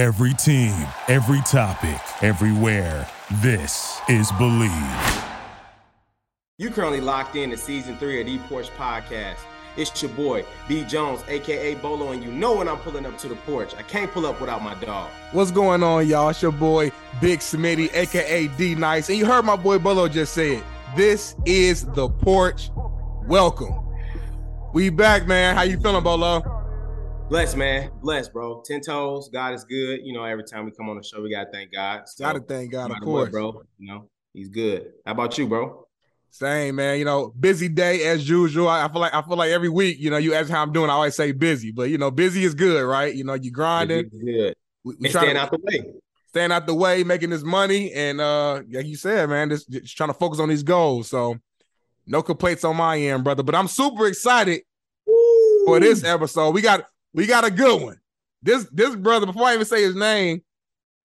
Every team, every topic, everywhere. This is Bleav. You're currently locked in to season 3 of The Porch podcast. It's your boy, B. Jones, a.k.a. Bolo, and you know when I'm pulling up to the porch. I can't pull up without my dog. What's going on, y'all? It's your boy, Big Smitty, a.k.a. D-Nice. And you heard my boy Bolo just say it. This is The Porch. Welcome. We back, man. How you feeling, Bolo? Blessed, man. Blessed, bro. 10 toes. God is good. You know, every time we come on the show, we got to thank God. So, got to thank God, of course. Way, bro. You know, he's good. How about you, bro? Same, man. You know, busy day as usual. I feel like every week, you know, you ask how I'm doing, I always say busy. But, you know, busy is good, right? You know, you grinding. Good. We staying out the way. Staying out the way, making this money. And like you said, man, just trying to focus on these goals. So no complaints on my end, brother. But I'm super excited for this episode. We got a good one. This brother, before I even say his name,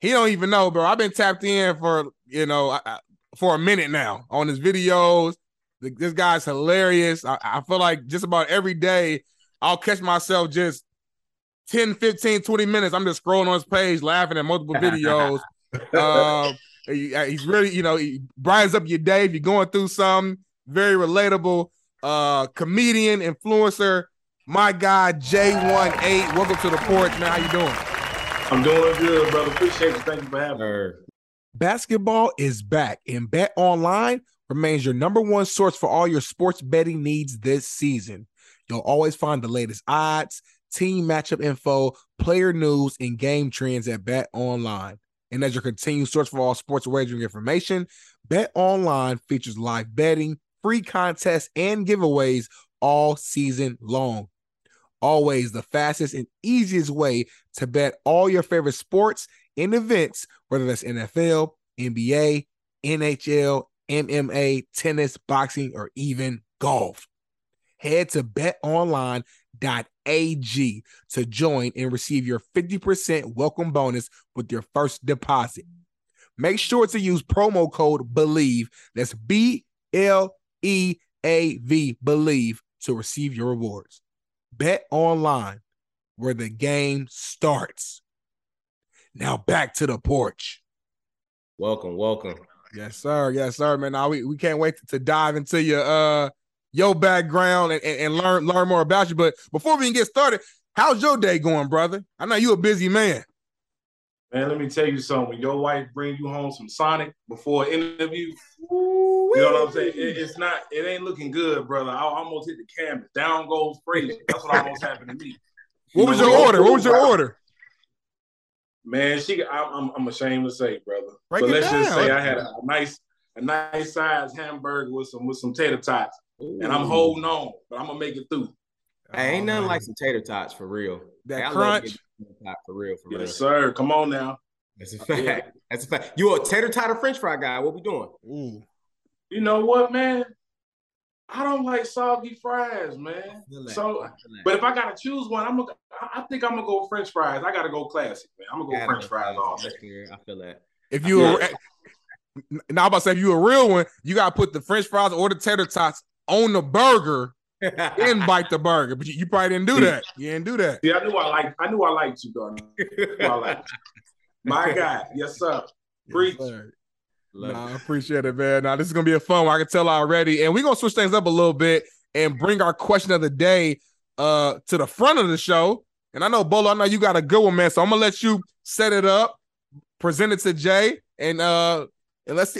he don't even know, bro. I've been tapped in for, you know, for a minute now on his videos. This guy's hilarious. I feel like just about every day I'll catch myself just 10, 15, 20 minutes. I'm just scrolling on his page, laughing at multiple videos. He's really, you know, he brightens up your day if you're going through something. Very relatable. Comedian, influencer. My guy, J1.8, welcome to The Porch, man. How you doing? I'm doing good, brother. Appreciate it. Thank you for having me. Basketball is back, and BetOnline remains your number one source for all your sports betting needs this season. You'll always find the latest odds, team matchup info, player news, and game trends at BetOnline. And as your continued source for all sports wagering information, BetOnline features live betting, free contests, and giveaways all season long. Always the fastest and easiest way to bet all your favorite sports and events, whether that's NFL, NBA, NHL, MMA, tennis, boxing, or even golf. Head to betonline.ag to join and receive your 50% welcome bonus with your first deposit. Make sure to use promo code BLEAV, that's B-L-E-A-V, BLEAV, to receive your rewards. Bet online, where the game starts. Now back to The Porch. Welcome. Yes, sir, man. Now, we can't wait to dive into your background and learn more about you. But before we can get started, how's your day going, brother? I know you a busy man. Man, let me tell you something. When your wife brings you home some Sonic before an interview, ooh, you know what I'm saying? It ain't looking good, brother. I almost hit the canvas. Down goes crazy. That's what almost happened to me. What was your order? Man, I'm ashamed to say, brother. But let's just say I had a nice size hamburger with some tater tots. Ooh. And I'm holding on, but I'm gonna make it through. Ain't nothing like some tater tots for real. That crunch. For real. Yes, sir. Come on now. That's a fact. Yeah. That's a fact. You a tater tot or French fry guy? What we doing? Ooh. You know what, man? I don't like soggy fries, man. But if I gotta choose one, I think I'm gonna go French fries. I gotta go classic, man. I'm gonna go French fries all day. I feel that. I'm about to say if you a real one, you gotta put the French fries or the tater tots on the burger. Then bite the burger, but you probably didn't do that. You didn't do that. Yeah, I knew I liked you, Darnell. My God, yes, sir. Preach. Yes, sir. I appreciate it, man. Now, this is gonna be a fun one. I can tell already, and we're gonna switch things up a little bit and bring our question of the day to the front of the show. And I know Bolo, I know you got a good one, man. So I'm gonna let you set it up, present it to Jay, and let's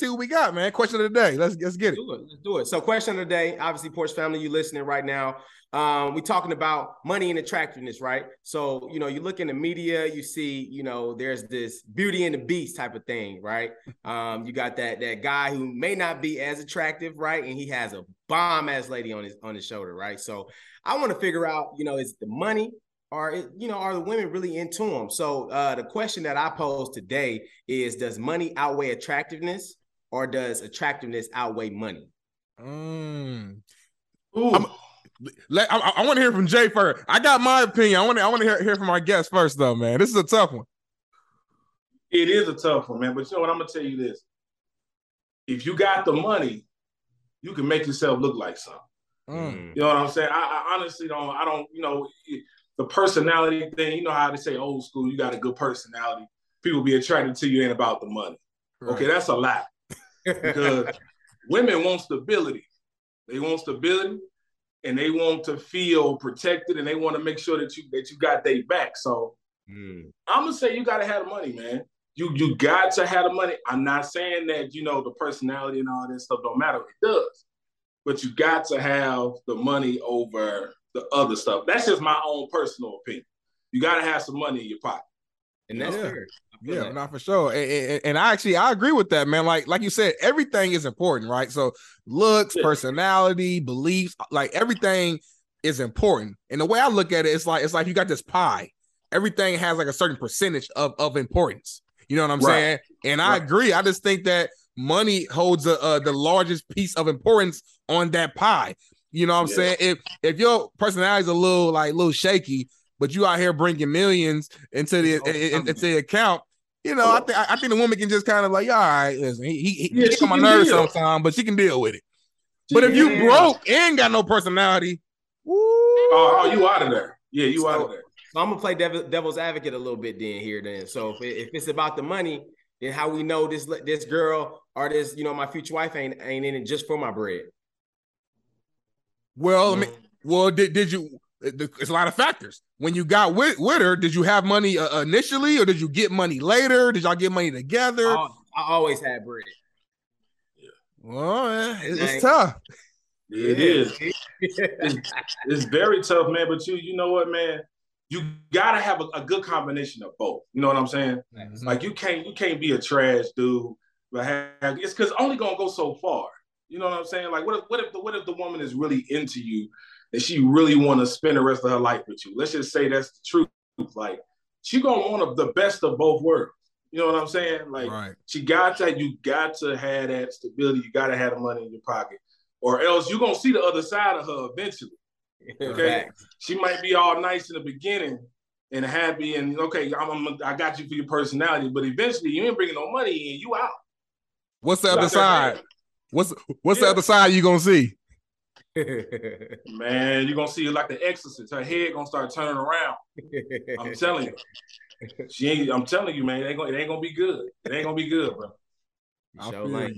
see what we got, man. Question of the day. Let's get it. Let's do it. So question of the day, obviously, Porch family, you listening right now. We're talking about money and attractiveness, right? So, you know, you look in the media, you see, you know, there's this Beauty and the Beast type of thing, right? You got that guy who may not be as attractive, right? And he has a bomb-ass lady on his shoulder, right? So I want to figure out, you know, is it the money? Are the women really into them? So the question that I pose today is, does money outweigh attractiveness, or does attractiveness outweigh money? I want to hear from Jay first. I got my opinion. I want to hear from our guest first, though, man. This is a tough one. It is a tough one, man. But you know what? I'm going to tell you this. If you got the money, you can make yourself look like something. You know what I'm saying? I honestly don't. I don't. You know. the personality thing, you know how they say old school, you got a good personality, people be attracted to you ain't about the money. Right. Okay, that's a lie. Because women want stability. They want stability and they want to feel protected and they want to make sure that you got their back. So I'm gonna say you gotta have the money, man. You got to have the money. I'm not saying that, you know, the personality and all that stuff don't matter. It does. But you got to have the money over the other stuff. That's just my own personal opinion. You got to have some money in your pocket. And that's fair. Yeah, that. Not for sure. And I agree with that, man. Like you said, everything is important, right? So looks, personality, beliefs, like everything is important. And the way I look at it, it's like you got this pie. Everything has like a certain percentage of importance. You know what I'm saying? And I agree. I just think that money holds the largest piece of importance on that pie. You know what I'm saying? If your personality is a little shaky, but you out here bringing millions into the account, you know, I think the woman can just kind of like, all right, listen, he gets on my nerves sometimes, but she can deal with it. But if you broke and got no personality, you out of there. Yeah, you out of there. So I'm gonna play devil's advocate a little bit then. So if it's about the money, then how we know this girl or this, you know, my future wife ain't in it just for my bread? Well, I mean, did you? It's a lot of factors. When you got with her, did you have money initially, or did you get money later? Did y'all get money together? I always had bread. Yeah. Well, it's tough. It is. It's very tough, man. But you know what, man. You gotta have a good combination of both. You know what I'm saying? Mm-hmm. Like you can't be a trash dude, but it's because only gonna go so far. You know what I'm saying? Like what if the woman is really into you and she really wanna spend the rest of her life with you? Let's just say that's the truth. Like she gonna want the best of both worlds. You know what I'm saying? Like you got to have that stability. You gotta have the money in your pocket, or else you're gonna see the other side of her eventually. Okay, she might be all nice in the beginning and happy, and okay, I got you for your personality, but eventually you ain't bringing no money in, you out. What's the other side? What's the other side you gonna see? Man, you gonna see like The Exorcist. Her head gonna start turning around. I'm telling you, I'm telling you, man, it ain't gonna be good. It ain't gonna be good, bro. I feel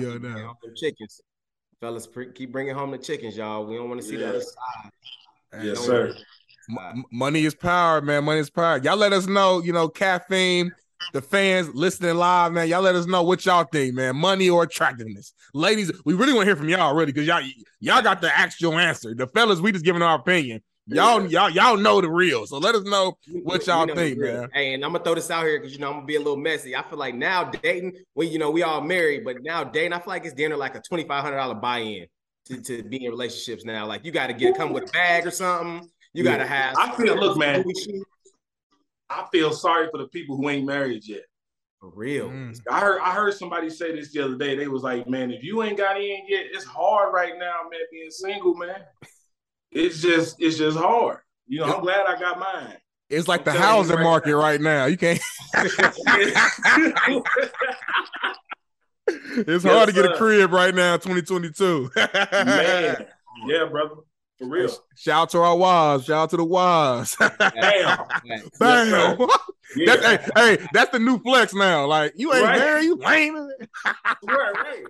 you now. Chickens. Fellas, keep bringing home the chickens, y'all. We don't want to see the other side. Yes, sir. Money is power, man. Money is power. Y'all let us know, you know, Caffeine, the fans listening live, man. Y'all let us know what y'all think, man. Money or attractiveness. Ladies, we really want to hear from y'all already because y'all got the actual answer. The fellas, we just giving our opinion. Y'all know the real. So let us know what y'all think, man. Hey, and I'm gonna throw this out here because you know I'm gonna be a little messy. I feel like now dating, we all married, but now dating, I feel like it's dinner like a $2,500 buy-in to be in relationships now. Like you got to come with a bag or something. You got to have. Look, man. I feel sorry for the people who ain't married yet. For real. I heard somebody say this the other day. They was like, man, if you ain't got in yet, it's hard right now, man. Being single, man. It's just hard. You know, I'm glad I got mine. It's like the housing market right now. You can't. It's hard to get a crib right now, 2022. Man. Yeah, brother. For real. Shout out to our wives. Shout out to the wives. Damn. Yeah. That's the new flex now. Like, you ain't married, you lame. Right,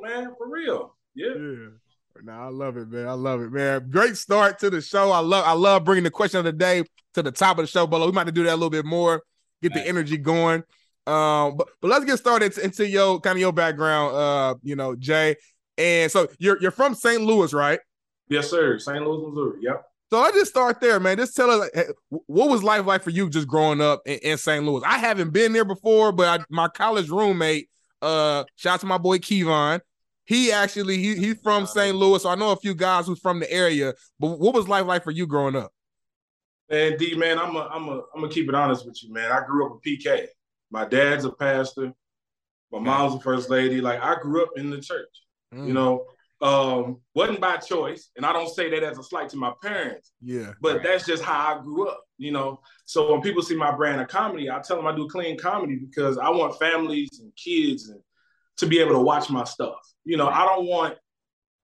man. For real. Yeah. Nah, I love it, man. I love it, man. Great start to the show. I love bringing the question of the day to the top of the show, but we might have to do that a little bit more, get the energy going. But let's get started into your kind of your background, you know, Jay. And so you're from St. Louis, right? Yes, sir. St. Louis, Missouri. Yep. So let's just start there, man. Just tell us, what was life like for you just growing up in St. Louis? I haven't been there before, but my college roommate, shout out to my boy Keevon. He actually, he's from St. Louis. So I know a few guys who's from the area, but what was life like for you growing up? Man, D, man, I'm gonna keep it honest with you, man. I grew up in PK. My dad's a pastor. My mom's a first lady. Like, I grew up in the church, you know. Wasn't by choice, and I don't say that as a slight to my parents. Yeah. But that's just how I grew up, you know. So when people see my brand of comedy, I tell them I do clean comedy because I want families and kids and to be able to watch my stuff. You know, I don't want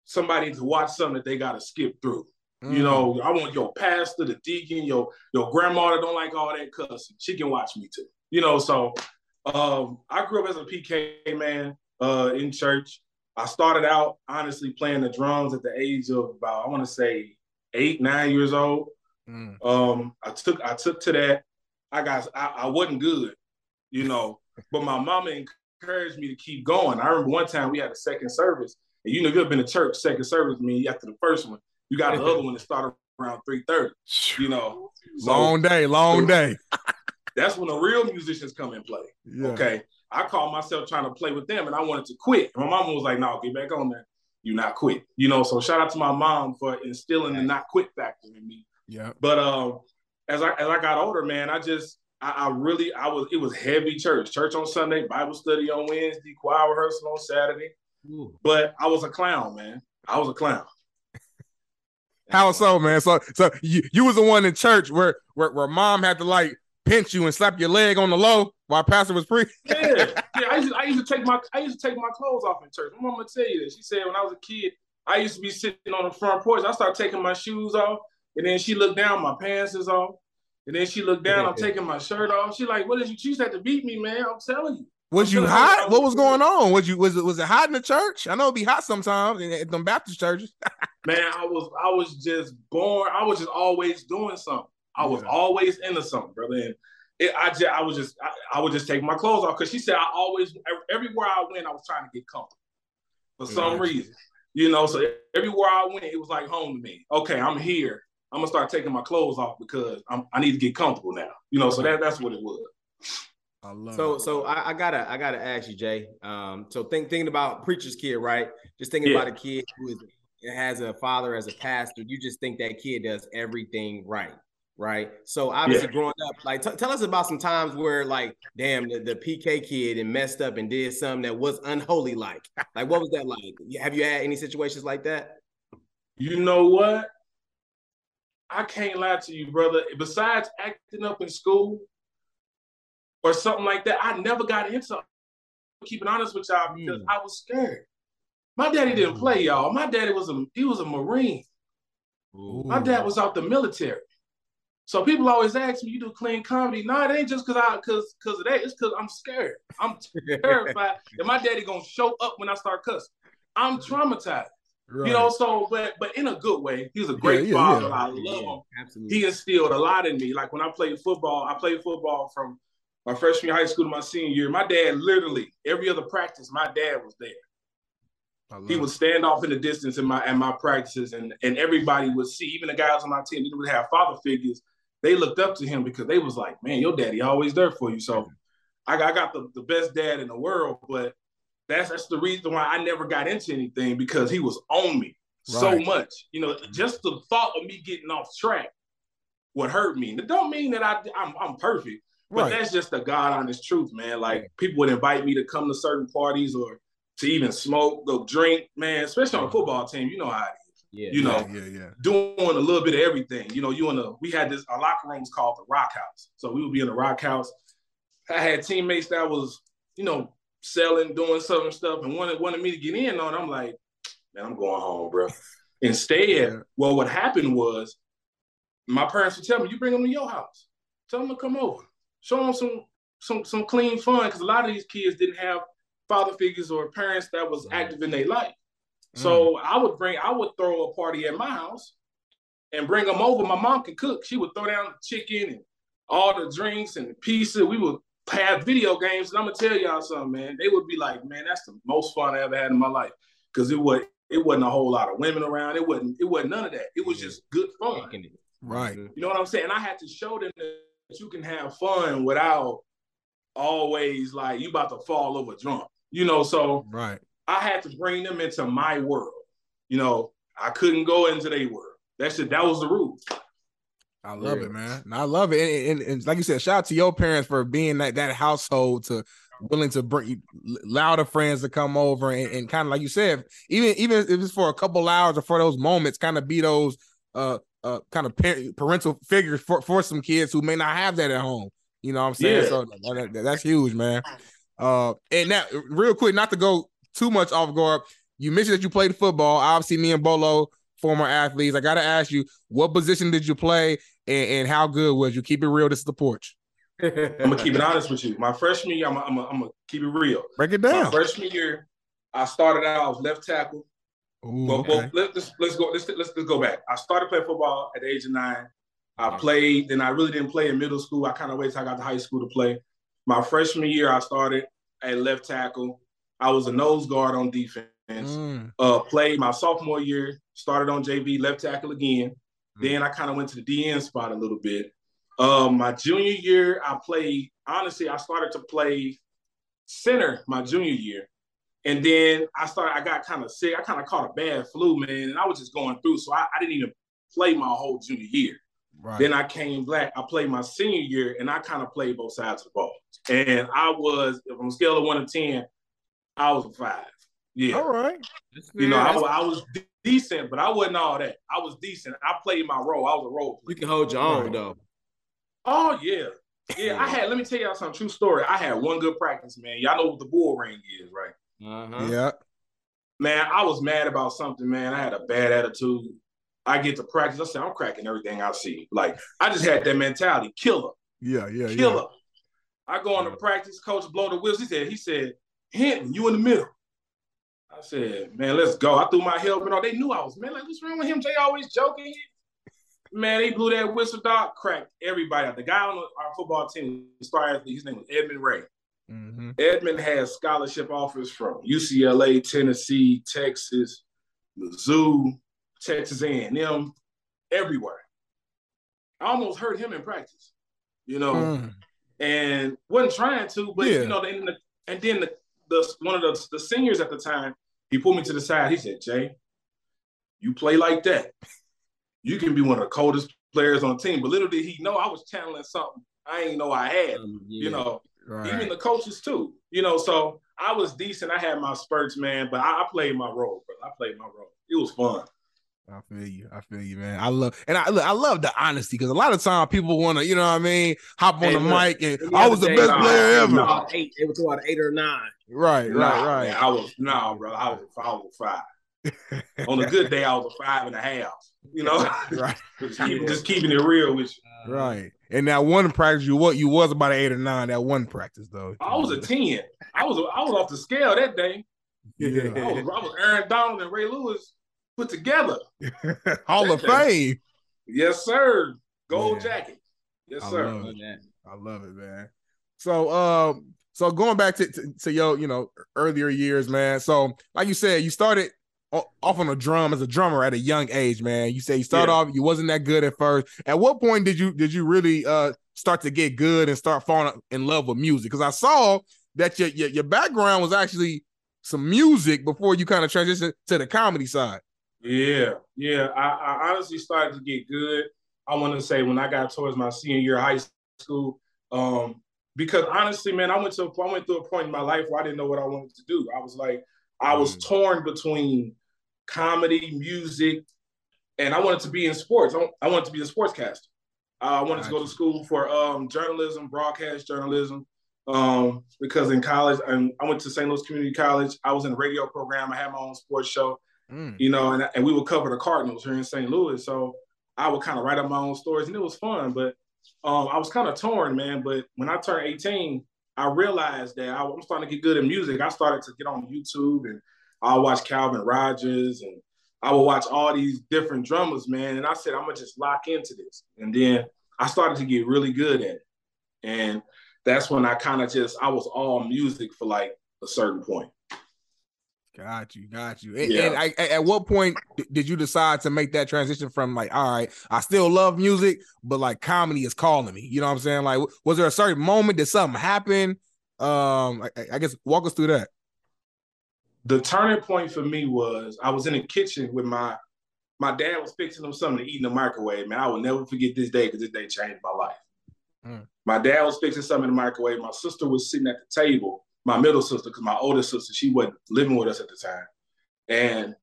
somebody to watch something that they got to skip through. You know, I want your pastor, the deacon, your grandma that don't like all that cussing. She can watch me too. You know, so I grew up as a PK man in church. I started out, honestly, playing the drums at the age of about, I want to say, 8, 9 years old. I took to that. I wasn't good, you know, but my mama encouraged me to keep going. I remember one time we had a second service, and you know, you've been to church, second service, I mean, after the first one, you got the other one that started around 3:30, you know. So, long day. That's when the real musicians come and play, okay? I caught myself trying to play with them, and I wanted to quit. My mama was like, no, get back on there. You not quit, you know? So shout out to my mom for instilling the not quit factor in me. Yeah. But as I got older, man, it was heavy church. Church on Sunday, Bible study on Wednesday, choir rehearsal on Saturday. Ooh. But I was a clown, man. I was a clown. How so, man? So you was the one in church where mom had to like pinch you and slap your leg on the low while pastor was preaching. Yeah. I used to take my clothes off in church. My mama tell you this. She said when I was a kid, I used to be sitting on the front porch. I started taking my shoes off, and then she looked down. My pants is off, and then she looked down. I'm taking my shirt off. She like, what is you? She had to beat me, man. I'm telling you. Was you hot? What was going on? Was it hot in the church? I know it be hot sometimes in them Baptist churches. Man, I was just born. I was just always doing something. I was always into something, brother. And I would just take my clothes off because she said I always, everywhere I went, I was trying to get comfortable for some reason, you know. So everywhere I went, it was like home to me. Okay, I'm here. I'm gonna start taking my clothes off because I need to get comfortable now, you know. So that's what it was. I love it. So I gotta ask you, Jay. So thinking about preacher's kid, right? Just thinking about a kid who has a father as a pastor. You just think that kid does everything right. Right. So obviously growing up, like tell us about some times where like, damn, the PK kid and messed up and did something that was unholy. Like, what was that like? Have you had any situations like that? You know what? I can't lie to you, brother. Besides acting up in school or something like that, I never got into keeping honest with y'all because I was scared. My daddy didn't play, y'all. My daddy was a Marine. Ooh. My dad was out the military. So people always ask me, you do clean comedy? No, it ain't just because of that. It's because I'm scared. I'm terrified that my daddy going to show up when I start cussing. I'm traumatized. Right. You know, so, but in a good way. He was a great father. I love him. Absolutely. He instilled a lot in me. Like when I played football from my freshman year of high school to my senior year. My dad literally, every other practice, my dad was there. He would stand off in the distance in my practices, and everybody would see, even the guys on my team, they would have father figures. They looked up to him because they was like, man, your daddy always there for you. So I got the best dad in the world, but that's the reason why I never got into anything because he was on me so much. You know, just the thought of me getting off track would hurt me. It don't mean that I'm perfect, but that's just the God honest truth, man. Like people would invite me to come to certain parties or to even smoke, go drink, man, especially on a football team, you know how it is. Yeah, you know, doing a little bit of everything. You know, we had our locker room was called the Rock House. So we would be in the Rock House. I had teammates that was, you know, selling, doing some stuff, and wanted me to get in on it. I'm like, man, I'm going home, bro. Instead, well, what happened was my parents would tell me, you bring them to your house. Tell them to come over. Show them some clean fun, because a lot of these kids didn't have father figures or parents that was active in their life. So I would throw a party at my house and bring them over. My mom could cook. She would throw down the chicken and all the drinks and the pizza. We would have video games. And I'm going to tell y'all something, man. They would be like, man, that's the most fun I ever had in my life. Because it wasn't a whole lot of women around. It wasn't none of that. It was just good fun. Right. You know what I'm saying? I had to show them that you can have fun without always like you about to fall over drunk. You know, so I had to bring them into my world. You know, I couldn't go into their world. That was the rule. I love it, man. And I love it. And like you said, shout out to your parents for being that household to willing to bring louder friends to come over and kind of like you said, even if it's for a couple hours or for those moments, kind of be those kind of parental figures for some kids who may not have that at home. You know what I'm saying? Yeah. So that's huge, man. And now, real quick, not to go too much off guard, you mentioned that you played football. Obviously, me and Bolo former athletes. I got to ask you, what position did you play and how good was you? Keep it real. This is The Porch. I'm going to keep it honest with you. My freshman year, I'm going to keep it real. Break it down. My freshman year, I started out, I was left tackle. Ooh, okay. Let's go back. I started playing football at the age of 9. I played, then I really didn't play in middle school. I kind of waited till I got to high school to play. My freshman year, I started at left tackle. I was a nose guard on defense. Played my sophomore year, started on JV, left tackle again. Then I kind of went to the DN spot a little bit. My junior year, I played, honestly, I started to play center my junior year. And then I got kind of sick. I kind of caught a bad flu, man, and I was just going through. So I didn't even play my whole junior year. Right. Then I came back. I played my senior year, and I kind of played both sides of the ball. And I was, on a scale of 1 to 10, I was a 5. Yeah. All right. I was decent, but I wasn't all that. I was decent. I played my role. I was a role player. You can hold your own, though. Oh, yeah. Yeah, let me tell y'all some true story. I had one good practice, man. Y'all know what the bull ring is, right? Uh-huh. Yeah. Man, I was mad about something, man. I had a bad attitude. I get to practice. I said, I'm cracking everything I see. Like, I just had that mentality. Killer. Yeah. Killer. I go on to practice. Coach blow the whistle. He said, Hinton, you in the middle. I said, man, let's go. I threw my helmet on. They knew I was, man, like, what's wrong with him? Jay always joking. Man, they blew that whistle, dog. Cracked everybody out. The guy on our football team, the star athlete, his name was Edmund Ray. Mm-hmm. Edmund had scholarship offers from UCLA, Tennessee, Texas, Mizzou, Texas A&M, everywhere. I almost hurt him in practice, and wasn't trying to, but, one of the seniors at the time, he pulled me to the side. He said, Jay, you play like that, you can be one of the coldest players on the team. But little did he know I was channeling something I didn't know I had, Right. Even the coaches too, so I was decent. I had my spurts, man, but I played my role, bro. I played my role. It was fun. I feel you, man. I love the honesty, because a lot of times people want to, hop on the mic and I was the best player ever. No, 8. It was about 8 or 9. Right. Man, I was a 5. On a good day, I was a 5.5. Right. Just keeping it real with you. Right. And that one practice, you was about an 8 or 9. That one practice, though. I was a 10. I was off the scale that day. Yeah. I was Aaron Donald and Ray Lewis put together. Hall of Fame. Yes, sir. Gold jacket. Yes, sir. I love it, man. So, so going back to your, earlier years, man. So, like you said, you started off on a drum as a drummer at a young age, man. You say you started off, you wasn't that good at first. At what point did you really start to get good and start falling in love with music? Because I saw that your background was actually some music before you kind of transitioned to the comedy side. Yeah. I honestly started to get good, I want to say, when I got towards my senior year of high school, because honestly, man, I went through a point in my life where I didn't know what I wanted to do. I was torn between comedy, music, and I wanted to be in sports. I wanted to be a sportscaster. I wanted to go to school for journalism, broadcast journalism, because in college, I went to St. Louis Community College. I was in the radio program. I had my own sports show. And we would cover the Cardinals here in St. Louis. So I would kind of write up my own stories, and it was fun. But I was kind of torn, man. But when I turned 18, I realized that I'm starting to get good at music. I started to get on YouTube, and I watched Calvin Rogers, and I would watch all these different drummers, man. And I said, I'm going to just lock into this. And then I started to get really good at it. And that's when I kind of I was all music for like a certain point. Got you. And at what point did you decide to make that transition from like, all right, I still love music, but like comedy is calling me, you know what I'm saying? Like, was there a certain moment that something happened? I guess walk us through that. The turning point for me was I was in the kitchen with my dad was fixing them something to eat in the microwave, man. I will never forget this day, because this day changed my life. My dad was fixing something in the microwave. My sister was sitting at the table, my middle sister, because my older sister, she wasn't living with us at the time. And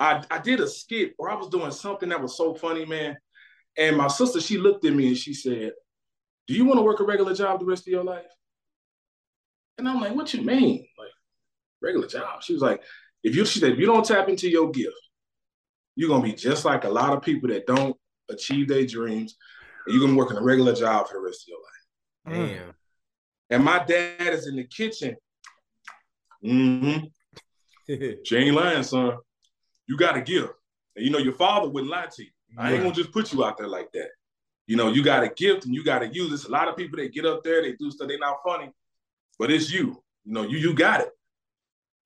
I did a skit where I was doing something that was so funny, man. And my sister, she looked at me and she said, do you want to work a regular job the rest of your life? And I'm like, what you mean? Like, regular job? She was like, she said, if you don't tap into your gift, you're going to be just like a lot of people that don't achieve their dreams. And you're going to work in a regular job for the rest of your life. Damn. And my dad is in the kitchen. She ain't lying, son. You got to give. And you know, your father wouldn't lie to you. Yeah. I ain't going to just put you out there like that. You know, you got a gift and you got to use it. A lot of people, they get up there, they do stuff, they're not funny, but it's you. You know, you got it.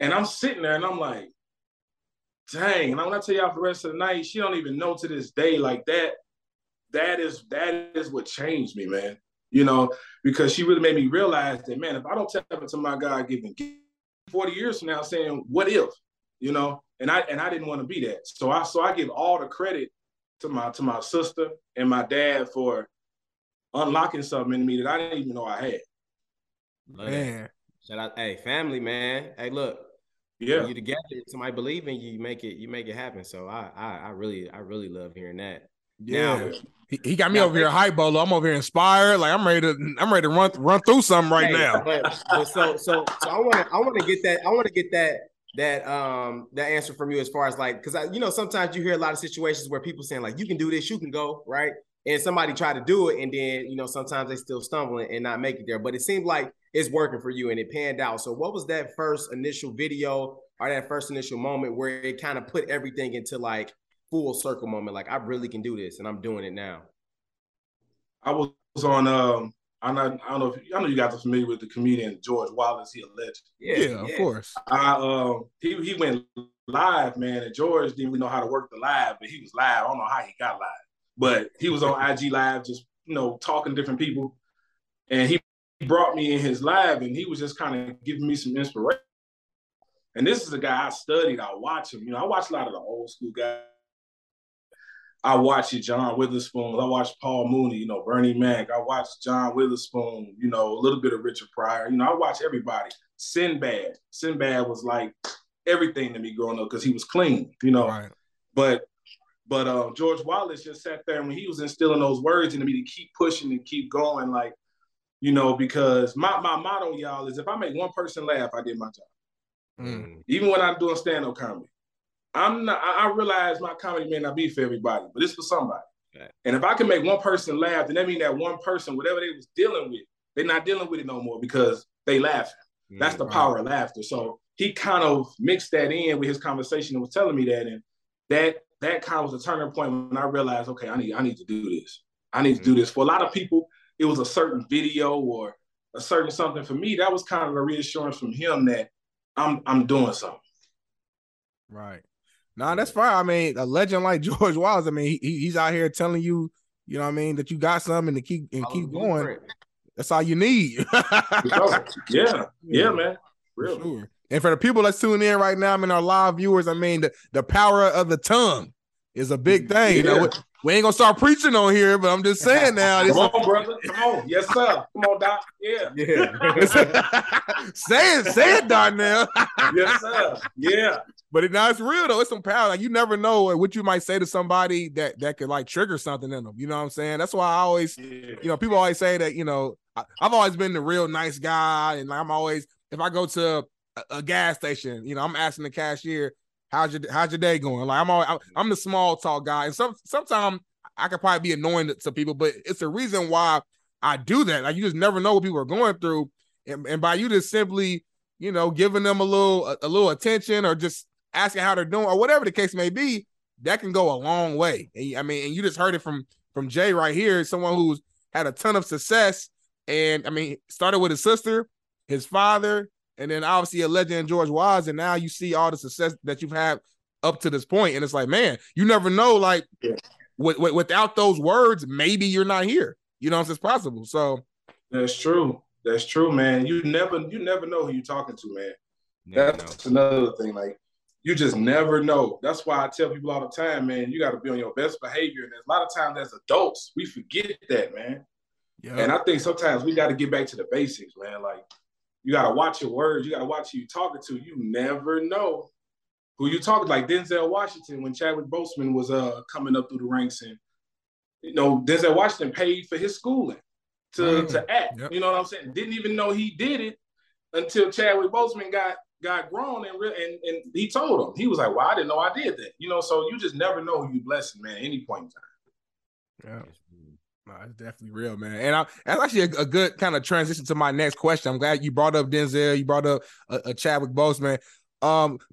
And I'm sitting there and I'm like, dang. And I'm going to tell y'all for the rest of the night, she don't even know to this day like that. That is what changed me, man. You know, because she really made me realize that, man, if I don't tap into my God-given gift 40 years from now saying, what if? You know, and I didn't want to be that. So I give all the credit to my sister and my dad for unlocking something in me that I didn't even know I had. Man. Shout out, hey, family, man. Hey, look. Yeah. When you together, somebody Bleav in you, you make it happen. So I really love hearing that. Yeah. Now, he got me over here hype, Bolo. I'm over here inspired. Like I'm ready to run through something right now. But so I wanna get that. I want to get that answer from you as far as like, because you know, sometimes you hear a lot of situations where people saying like, you can do this, you can go, right? And somebody try to do it, and then, you know, sometimes they still stumble and not make it there. But it seemed like it's working for you and it panned out. So what was that first initial video or that first initial moment where it kind of put everything into like full circle moment? Like, I really can do this and I'm doing it now. I was on, I know you guys are familiar with the comedian George Wallace. He a legend. Yeah, of course. He went live, man, and George didn't even know how to work the live, but he was live. I don't know how he got live, but he was on IG Live, just, you know, talking to different people. And he brought me in his live, and he was just kind of giving me some inspiration. And this is a guy I studied. I watch him. You know, I watch a lot of the old school guys. I watch John Witherspoon. I watch Paul Mooney, you know, Bernie Mac. I watch John Witherspoon, you know, a little bit of Richard Pryor. You know, I watch everybody. Sinbad. Sinbad was like everything to me growing up because he was clean, you know. Right. But George Wallace just sat there, and when he was instilling those words into me to keep pushing and keep going, like, you know, because my motto, y'all, is if I make one person laugh, I did my job. Even when I'm doing stand-up comedy. I realize my comedy may not be for everybody, but it's for somebody. Okay. And if I can make one person laugh, then that means that one person, whatever they was dealing with, they're not dealing with it no more because they laughing. That's the power of laughter. So he kind of mixed that in with his conversation and was telling me that. And that kind of was a turning point when I realized, okay, I need to do this. I need to do this. For a lot of people, it was a certain video or a certain something. For me, that was kind of a reassurance from him that I'm doing something. Right. Nah, that's fine. I mean, a legend like George Wallace, I mean, he's out here telling you, you know what I mean, that you got something to keep going. That's all you need. Yeah, man. Really. Sure. And for the people that's tuning in right now, I mean, our live viewers, I mean, the power of the tongue is a big thing. Yeah. You know, we ain't going to start preaching on here, but I'm just saying now. Come on, brother. Come on. Yes, sir. Come on, Doc. Yeah. Say it, Darnell. Yes, sir. Yeah. But now it's real, though. It's some power. Like, you never know what you might say to somebody that could, like, trigger something in them. You know what I'm saying? That's why I always, you know, people always say that, you know, I've always been the real nice guy. And I'm always, if I go to a gas station, you know, I'm asking the cashier, how's your day going? Like, I'm the small talk guy. And sometimes I could probably be annoying to people, but it's a reason why I do that. Like, you just never know what people are going through. And by you just simply, you know, giving them a little attention or just asking how they're doing or whatever the case may be, that can go a long way. And, I mean, and you just heard it from Jay right here, someone who's had a ton of success. And I mean, started with his sister, his father, and then obviously a legend, George Wise. And now you see all the success that you've had up to this point. And it's like, man, you never know, like, without those words, maybe you're not here. You know, it's possible. So that's true. That's true, man. You never know who you're talking to, man. That's another thing. Like, you just never know. That's why I tell people all the time, man, you got to be on your best behavior. And a lot of times as adults, we forget that, man. Yeah. And I think sometimes we got to get back to the basics, man. Like, you got to watch your words. You got to watch who you're talking to. You never know who you're talking to. Like Denzel Washington, when Chadwick Boseman was coming up through the ranks. And, you know, Denzel Washington paid for his schooling to act. Yep. You know what I'm saying? Didn't even know he did it until Chadwick Boseman got got grown and he told him. He was like, well, I didn't know I did that. You know, so you just never know who you blessing, man, at any point in time. Yeah. No, it's definitely real, man. And that's actually a good kind of transition to my next question. I'm glad you brought up Denzel. You brought up a Chadwick Boseman.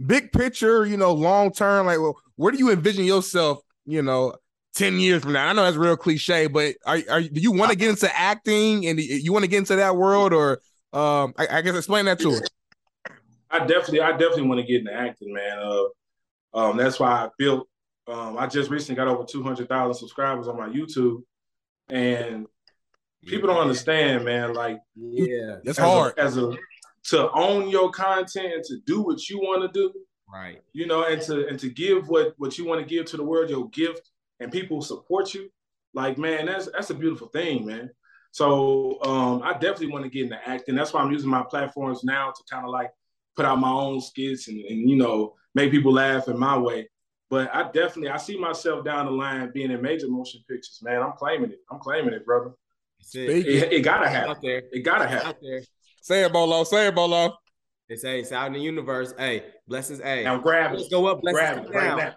Big picture, you know, long term, like, well, where do you envision yourself, you know, 10 years from now? I know that's real cliche, but do you want to get into acting and you want to get into that world? Or I guess explain that to us. I definitely want to get into acting, man. That's why I built, I just recently got over 200,000 subscribers on my YouTube. And people don't understand, man. Like, yeah, that's hard. To own your content and to do what you want to do, right? You know, and to give what you want to give to the world, your gift, and people support you. Like, man, that's a beautiful thing, man. So I definitely want to get into acting. That's why I'm using my platforms now to kind of like put out my own skits and you know, make people laugh in my way. But I see myself down the line being in major motion pictures, man. I'm claiming it, brother. It gotta happen. It gotta happen. Say it, Bolo. Say it, Bolo. It's out in the universe. Hey, blessings. Hey, now grab it. Let's go up. Blessings. Grab it right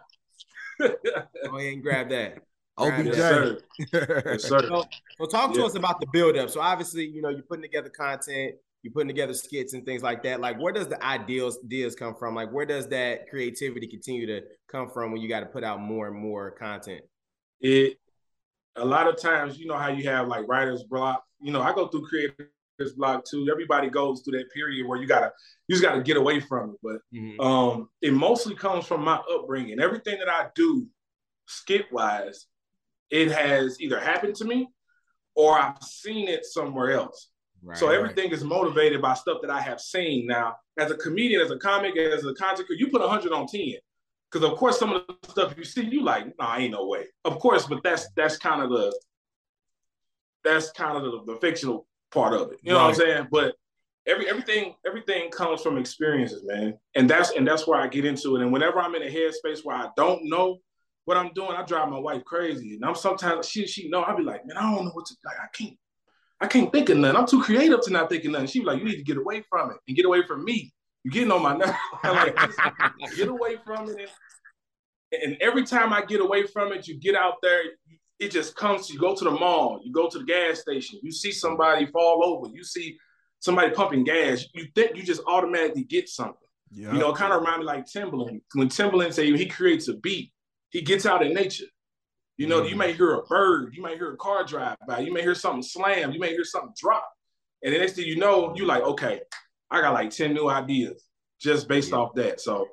now. Go ahead and grab that. OBJ. Yes, sir. Yes, sir. So talk to us about the buildup. So obviously, you know, you're putting together content. You're putting together skits and things like that. Like, where does the ideas come from? Like, where does that creativity continue to come from when you got to put out more and more content? A lot of times, you know how you have like writer's block. You know, I go through creator's block too. Everybody goes through that period where you just gotta get away from it. But it mostly comes from my upbringing. Everything that I do, skit wise, it has either happened to me or I've seen it somewhere else. Right, so everything is motivated by stuff that I have seen. Now, as a comedian, as a comic, as a content creator, you put 100 on 10. Because of course, some of the stuff you see, you like, nah, ain't no way. Of course, but that's kind of the fictional part of it. You know what I'm saying? But everything comes from experiences, man. And that's where I get into it. And whenever I'm in a headspace where I don't know what I'm doing, I drive my wife crazy. And I'm sometimes she know, I'll be like, man, I don't know what to do. Like, I can't think of nothing. I'm too creative to not think of nothing. She was like, you need to get away from it and get away from me. You're getting on my nerves. I'm like, get away from it. And every time I get away from it, you get out there, it just comes. You go to the mall, you go to the gas station, you see somebody fall over, you see somebody pumping gas, you think you just automatically get something. Yep. You know, it kind of reminds me like Timbaland. When Timbaland say he creates a beat, he gets out in nature. You know, you may hear a bird, you may hear a car drive by, you may hear something slam, you may hear something drop. And the next thing you know, you're like, okay, I got like 10 new ideas just based off that. So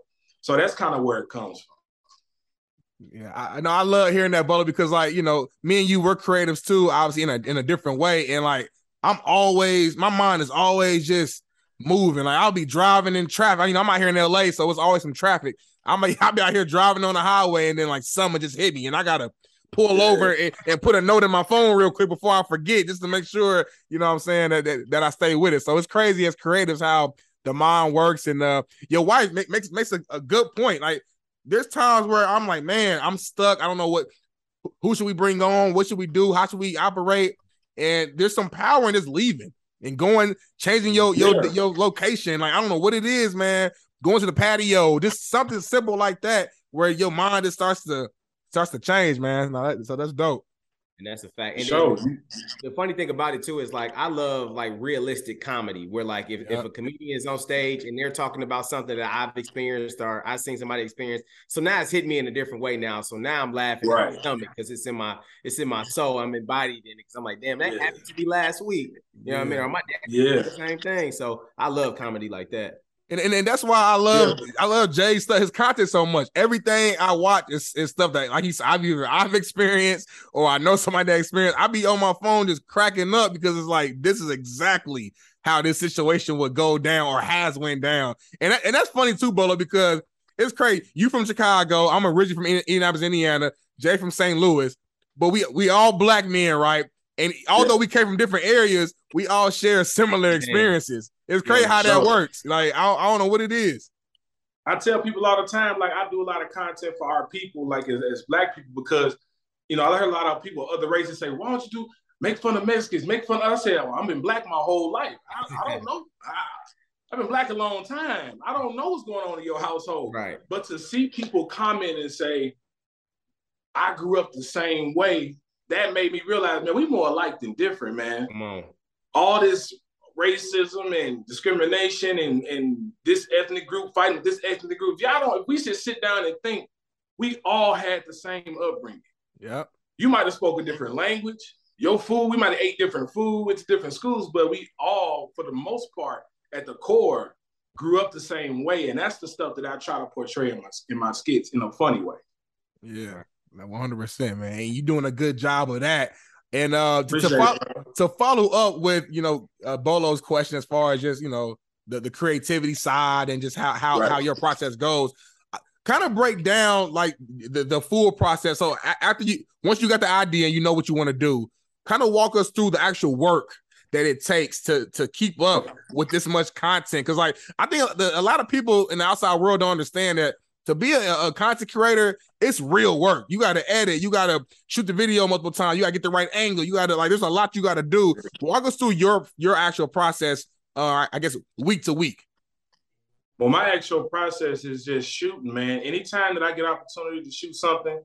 that's kind of where it comes from. Yeah, I know. I love hearing that, Bolo, because like, you know, me and you, we're creatives too, obviously in a different way. And like, my mind is always just moving. Like I'll be driving in traffic. You know, I'm out here in LA, so it's always some traffic. I'll be out here driving on the highway and then like someone just hit me and I got to pull over and put a note in my phone real quick before I forget, just to make sure, you know what I'm saying, that I stay with it. So it's crazy as creatives how the mind works. And your wife makes a good point. Like there's times where I'm like, man, I'm stuck. I don't know who should we bring on? What should we do? How should we operate? And there's some power in just leaving and going, changing your location. Like, I don't know what it is, man. Going to the patio, just something simple like that where your mind just starts to change, man. So that's dope. And that's a fact. And the funny thing about it too is like I love like realistic comedy where like if a comedian is on stage and they're talking about something that I've experienced or I've seen somebody experience, so now it's hitting me in a different way now. So now I'm laughing at my stomach because it's in my soul. I'm embodied in it because I'm like, damn, that happened to me last week. You know what I mean? Or my dad did the same thing. So I love comedy like that. And that's why I love Jay's stuff, his content so much. Everything I watch is stuff that like I've experienced or I know somebody that experienced. I be on my phone just cracking up because it's like this is exactly how this situation would go down or has went down. And that's funny too, Bolo, because it's crazy. You from Chicago, I'm originally from Indianapolis, Indiana. Jay from St. Louis, but we all black men, right? And although we came from different areas, we all share similar experiences. It's crazy how that works. Like, I don't know what it is. I tell people all the time, like, I do a lot of content for our people, like, as black people, because, you know, I heard a lot of people, other races say, why don't you make fun of Mexicans, make fun of us? I say, well, I've been black my whole life. I don't know. I, I've been Black a long time. I don't know what's going on in your household. Right. But to see people comment and say, I grew up the same way, that made me realize, man, we more alike than different, man. Come on. All this racism and discrimination and this ethnic group fighting with this ethnic group. If we should sit down and think, we all had the same upbringing. Yep. You might have spoken different language. Your food, we might have ate different food. It's different schools, but we all, for the most part, at the core, grew up the same way. And that's the stuff that I try to portray in my skits in a funny way. Yeah, 100%, man. And you're doing a good job of that. And to follow up with, Bolo's question as far as just, the creativity side and just how your process goes, kind of break down like the full process. So once you got the idea and you know what you want to do, kind of walk us through the actual work that it takes to keep up with this much content. Because I think a lot of people in the outside world don't understand that to be a content creator, it's real work. You got to edit. You got to shoot the video multiple times. You got to get the right angle. You got to there's a lot you got to do. Walk us through your actual process, I guess, week to week. Well, my actual process is just shooting, man. Anytime that I get opportunity to shoot something,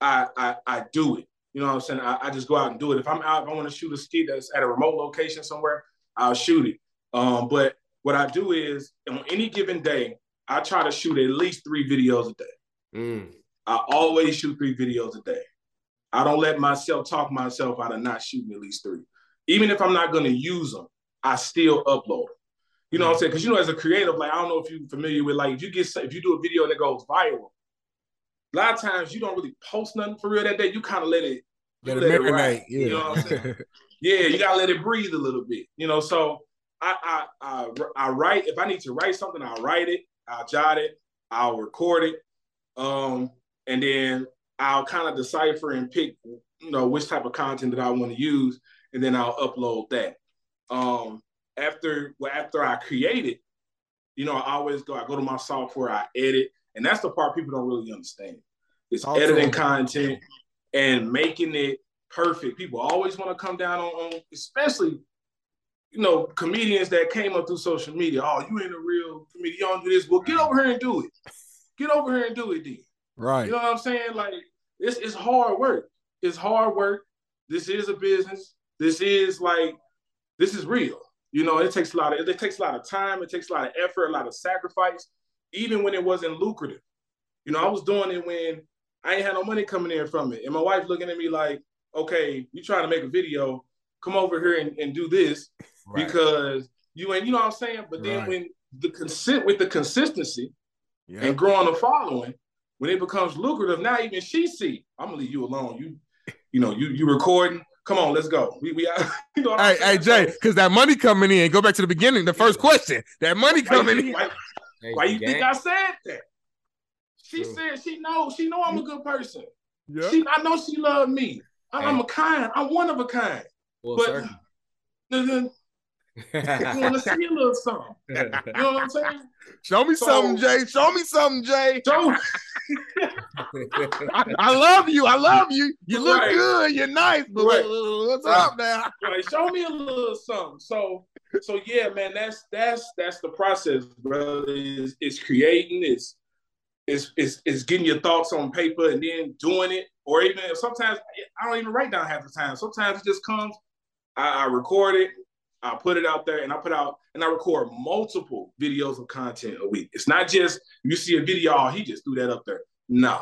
I do it. You know what I'm saying? I just go out and do it. If I'm out, if I want to shoot a skit that's at a remote location somewhere, I'll shoot it. But what I do is on any given day, I try to shoot at least 3 videos a day. I always shoot 3 videos a day. I don't let myself talk myself out of not shooting at least 3. Even if I'm not going to use them, I still upload them. You know what I'm saying? Because, as a creative, I don't know if you're familiar with, if you do a video that goes viral, a lot of times you don't really post nothing for real that day. You kind of let it ride. Yeah. You know what I'm saying? Yeah, you gotta let it breathe a little bit. So I write. If I need to write something, I'll write it. I'll jot it. I'll record it. And then I'll kind of decipher and pick, which type of content that I want to use, and then I'll upload that. After I create it, I go to my software, I edit. And that's the part people don't really understand. It's editing content and making it perfect. People always want to come down on especially, comedians that came up through social media. Oh, you ain't a real comedian. You don't do this. Well, get over here and do it. Get over here and do it, then. Right. You know what I'm saying? It's hard work. It's hard work. This is a business. This is real. It takes a lot of time. It takes a lot of effort, a lot of sacrifice. Even when it wasn't lucrative. I was doing it when I ain't had no money coming in from it. And my wife looking at me like, okay, you trying to make a video, come over here and do this because you ain't, what I'm saying? But then when the consistency and growing the following, when it becomes lucrative, now even she see, I'm gonna leave you alone. You recording. Come on, let's go. We out. Hey, Jay, because that money coming in, go back to the beginning, the first question, that money coming in. Why you think I said that? She said she know I'm a good person. Yep. I know she loved me. I'm one of a kind. Well, but I want to see a little something. You know what I'm saying? Show me something, Jay. Show me something, Jay. I love you. I love you. You look good. You're nice. But what's up now? Show me a little something. So yeah, man, that's the process, brother. It's creating, it's getting your thoughts on paper and then doing it. Or even sometimes I don't even write down half the time. Sometimes it just comes, I record it, I put it out there, and I record multiple videos of content a week. It's not just you see a video, he just threw that up there. No.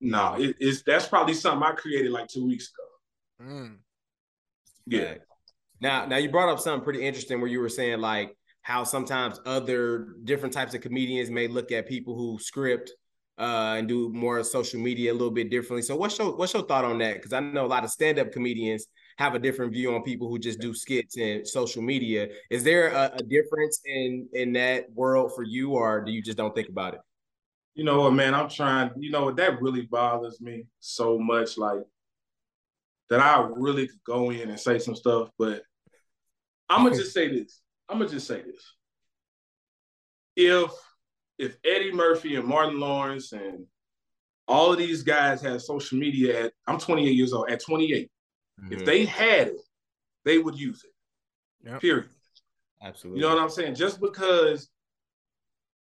That's probably something I created like 2 weeks ago. Yeah. Now you brought up something pretty interesting where you were saying how sometimes other different types of comedians may look at people who script and do more social media a little bit differently. So what's your thought on that? Because I know a lot of stand-up comedians have a different view on people who just do skits and social media. Is there a difference in that world for you, or do you just don't think about it? You know what, man, I'm trying, that really bothers me so much, that I really could go in and say some stuff, but I'm gonna just say this. If Eddie Murphy and Martin Lawrence and all of these guys had social media I'm 28 years old, at 28, if they had it, they would use it. Yep. Period. Absolutely. You know what I'm saying? Just because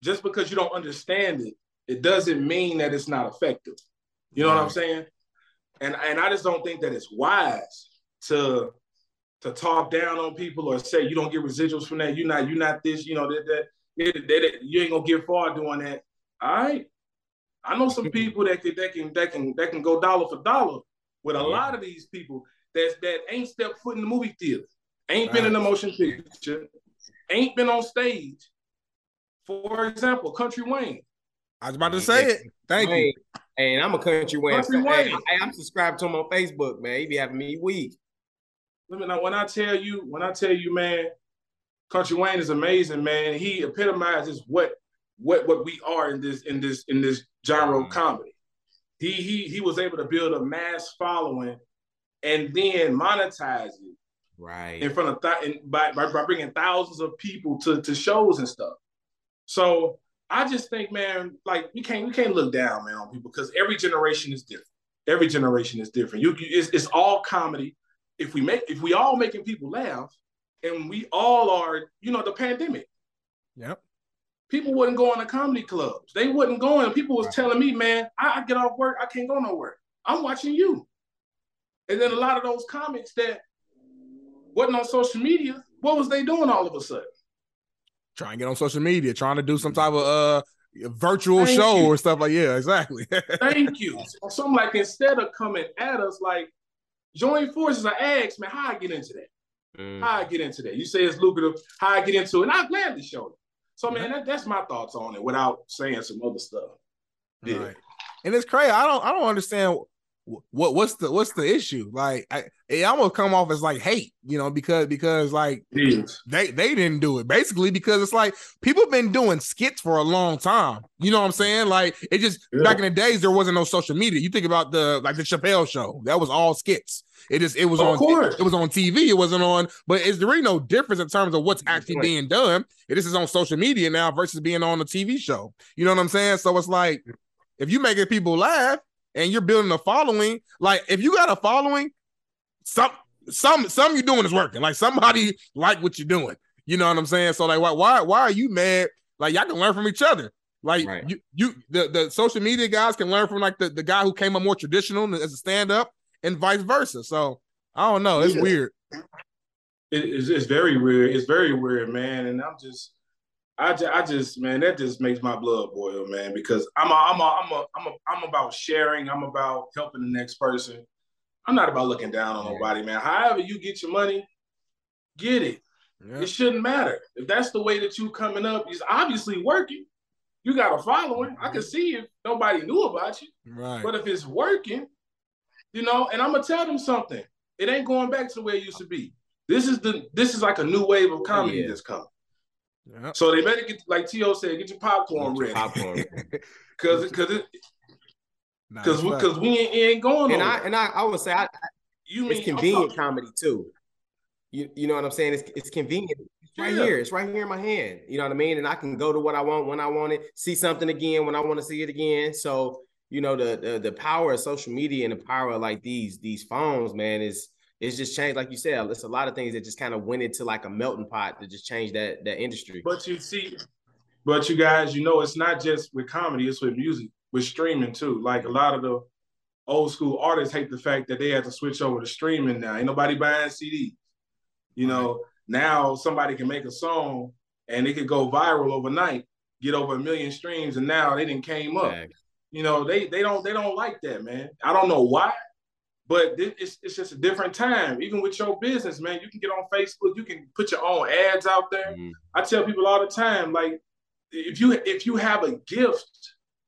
you don't understand it, it doesn't mean that it's not effective. You know right. what I'm saying? And I just don't think that it's wise to talk down on people or say you don't get residuals from that. You're not this. You know that you ain't gonna get far doing that. All right. I know some people that can go dollar for dollar with a lot of these people that ain't stepped foot in the movie theater, ain't been in a motion picture, ain't been on stage. For example, Country Wayne. I was about to say it. Thank you. And I'm a Country Wayne. I'm subscribed to him on Facebook, man. He be having me weak. When I tell you, man, Country Wayne is amazing, man. He epitomizes what we are in this genre of comedy. He was able to build a mass following and then monetize it right in front of by bringing thousands of people to shows and stuff. So I just think, man, like we can't look down, man, on people because every generation is different. Every generation is different. It's all comedy. If we all making people laugh, and we all are, you know, the pandemic. Yep. People wouldn't go into comedy clubs. They wouldn't go in. People was telling me, man, I get off work. I can't go nowhere. I'm watching you. And then a lot of those comics that wasn't on social media, what was they doing all of a sudden? Trying to get on social media, trying to do some type of virtual show or stuff like, yeah, exactly. Thank you. So I'm like, instead of coming at us, like, join forces, I ask, man, how I get into that? How I get into that? You say it's lucrative, how I get into it, and I gladly show it. So, man, that's my thoughts on it without saying some other stuff. Yeah. Right. And it's crazy. I don't understand what's the issue. Like, it almost come off as like hate, you know, because like they didn't do it basically because it's like people have been doing skits for a long time. You know what I'm saying? Like it just back in the days there wasn't no social media. You think about the Chappelle show, that was all skits. It was on TV. It wasn't on, but it's really no difference in terms of what's actually being done. This is on social media now versus being on a TV show. You know what I'm saying? So it's like, if you making people laugh and you're building a following, like if you got a following, some you doing is working. Like somebody like what you're doing. You know what I'm saying? So like, why are you mad? Like y'all can learn from each other. Like right. the social media guys can learn from like the guy who came up more traditional as a stand up. And vice versa. So I don't know. It's weird. It's very weird. It's very weird, man. And I'm just, I just, man, that just makes my blood boil, man. Because I'm about sharing. I'm about helping the next person. I'm not about looking down on nobody, man. However you get your money, get it. Yeah. It shouldn't matter if that's the way that you coming up. It's obviously working. You got a following. I can see if nobody knew about you. Right. But if it's working. You know, and I'm gonna tell them something. It ain't going back to where it used to be. This is like a new wave of comedy that's coming. Yeah. So they better get, like T.O. said, get your popcorn ready. Because we ain't going. And I would say it's convenient comedy too. You know what I'm saying? It's convenient. It's right here. It's right here in my hand. You know what I mean? And I can go to what I want when I want it. See something again when I want to see it again. So. You know, the power of social media and the power of like these phones, man, it's just changed. Like you said, it's a lot of things that just kind of went into like a melting pot that just changed that industry. But you see, you guys, you know, it's not just with comedy, it's with music, with streaming too. Like a lot of the old school artists hate the fact that they have to switch over to streaming now. Ain't nobody buying CDs. You know, now somebody can make a song and it could go viral overnight, get over 1 million streams, and now they didn't came up. Exactly. You know, they don't like that, man. I don't know why, but it's just a different time. Even with your business, man, you can get on Facebook, you can put your own ads out there. Mm-hmm. I tell people all the time, like, if you have a gift,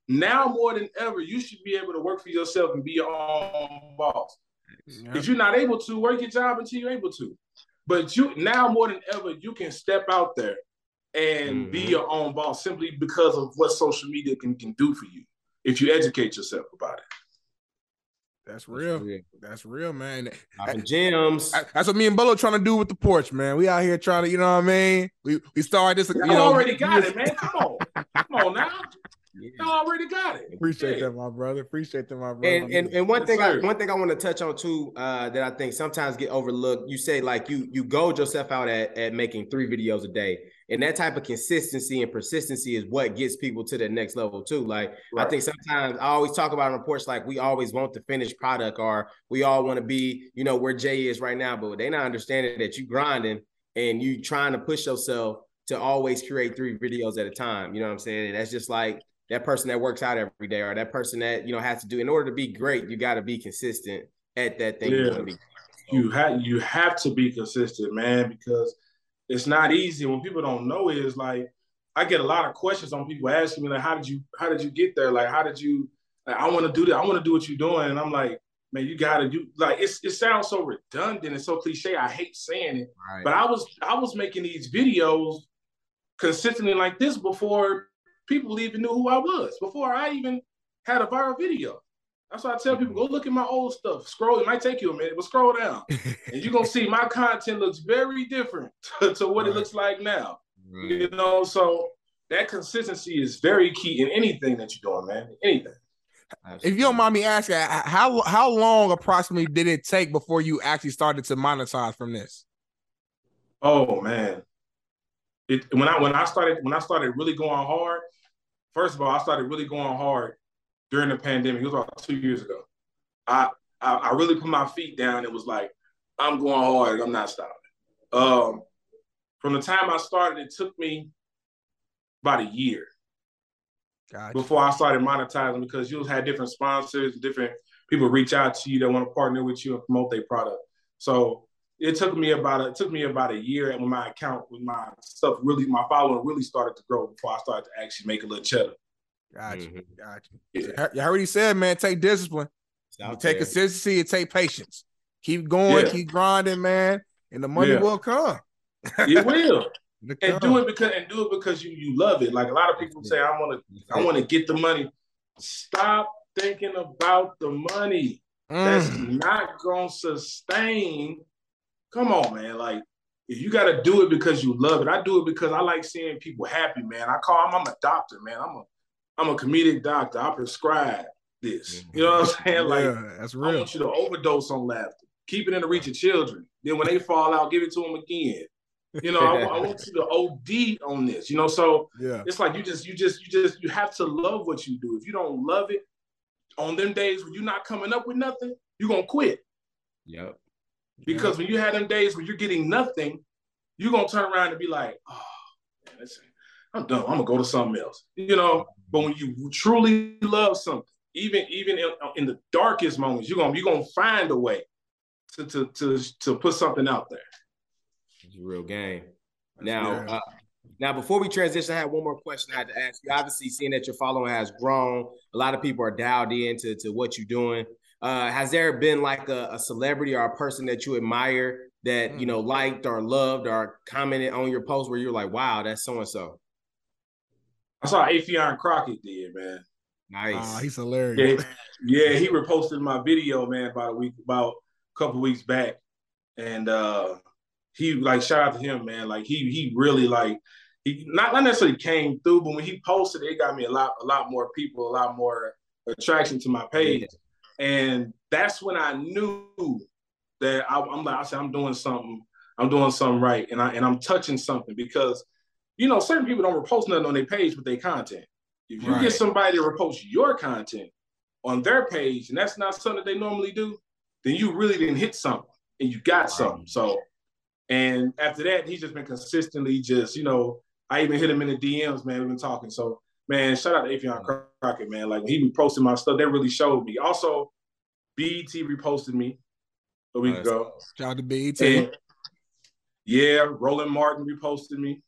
now more than ever, you should be able to work for yourself and be your own boss. Yeah. If you're not able to, work your job until you're able to. But you now more than ever, you can step out there and be your own boss simply because of what social media can do for you. If you educate yourself about it. That's real. That's real, man. Gems. That's what me and Bolo trying to do with the porch, man. We out here trying to, you know what I mean? We started this. I already got it, man. Come on. Come on now. I already got it. Appreciate that, my brother. Appreciate that, my brother. And one thing I want to touch on too, that I think sometimes get overlooked. You say like you gold yourself out at making 3 videos a day, and that type of consistency and persistency is what gets people to the next level too. Like I think sometimes I always talk about on the porch, like we always want the finished product, or we all want to be, you know, where Jay is right now, but they not understanding that you grinding and you trying to push yourself to always create 3 videos at a time. You know what I'm saying? And that's just like that person that works out every day, or that person that, you know, has to do, in order to be great, you got to be consistent at that thing. Yeah. You have to be consistent, man, because it's not easy. When people don't know it, it's like, I get a lot of questions on people asking me, like, how did you get there? Like, I want to do that. I want to do what you're doing. And I'm like, man, you gotta do, like, it sounds so redundant and so cliche. I hate saying it, but I was making these videos consistently like this before people even knew who I was, before I even had a viral video. That's why I tell people, go look at my old stuff. Scroll, it might take you a minute, but scroll down. And you're gonna see my content looks very different to what it looks like now. You know, so that consistency is very key in anything that you're doing, man, anything. If you don't mind me asking, how long approximately did it take before you actually started to monetize from this? Oh man, when I started really going hard. First of all, I started really going hard during the pandemic. It was about 2 years ago. I really put my feet down. It was like, I'm going hard and I'm not stopping. From the time I started, it took me about a year. Gotcha. Before I started monetizing, because you'll have different sponsors, different people reach out to you that want to partner with you and promote their product. So it took me about a year, and when my following really started to grow before I started to actually make a little cheddar. Gotcha, gotcha. Yeah. You already said, man, take discipline, take consistency, and take patience. Keep going, keep grinding, man, and the money will come. It will. And do it because you love it. Like a lot of people say, I want to get the money. Stop thinking about the money. That's not gonna sustain. Come on, man. Like if you gotta do it because you love it. I do it because I like seeing people happy, man. I'm a doctor, man. I'm a comedic doctor. I prescribe this. You know what I'm saying? Like that's real. I want you to overdose on laughter. Keep it in the reach of children. Then when they fall out, give it to them again. You know, I want you to OD on this, you know, so it's like you have to love what you do. If you don't love it, on them days when you're not coming up with nothing, you're going to quit. Yep. Because when you have them days where you're getting nothing, you're going to turn around and be like, oh, man, I'm done. I'm going to go to something else, you know. But when you truly love something, even in the darkest moments, you're going to find a way to put something out there. It's a real game. Now, before we transition, I had one more question I had to ask you. Obviously, seeing that your following has grown, a lot of people are dialed into what you're doing. Has there been like a celebrity or a person that you admire that you know liked or loved or commented on your post where you're like, "Wow, that's so and so"? I saw Affion Crockett did, man. Nice, he's hilarious. Yeah, he reposted my video, man, about a couple weeks back, and. He like shout out to him, man. Like he really like he not necessarily came through, but when he posted it, got me a lot more people, a lot more attraction to my page, and that's when I knew that I'm doing something right, and I'm touching something because you know certain people don't repost nothing on their page with their content. If you get somebody to repost your content on their page, and that's not something that they normally do, then you really didn't hit something, and you got something. So. And after that, he's just been consistently just, you know, I even hit him in the DMs, man. We've been talking. So, man, shout out to Affion Crockett, man. Like, he been posting my stuff. That really showed me. Also, BET reposted me a week ago. Shout out to BET. And, yeah, Roland Martin reposted me.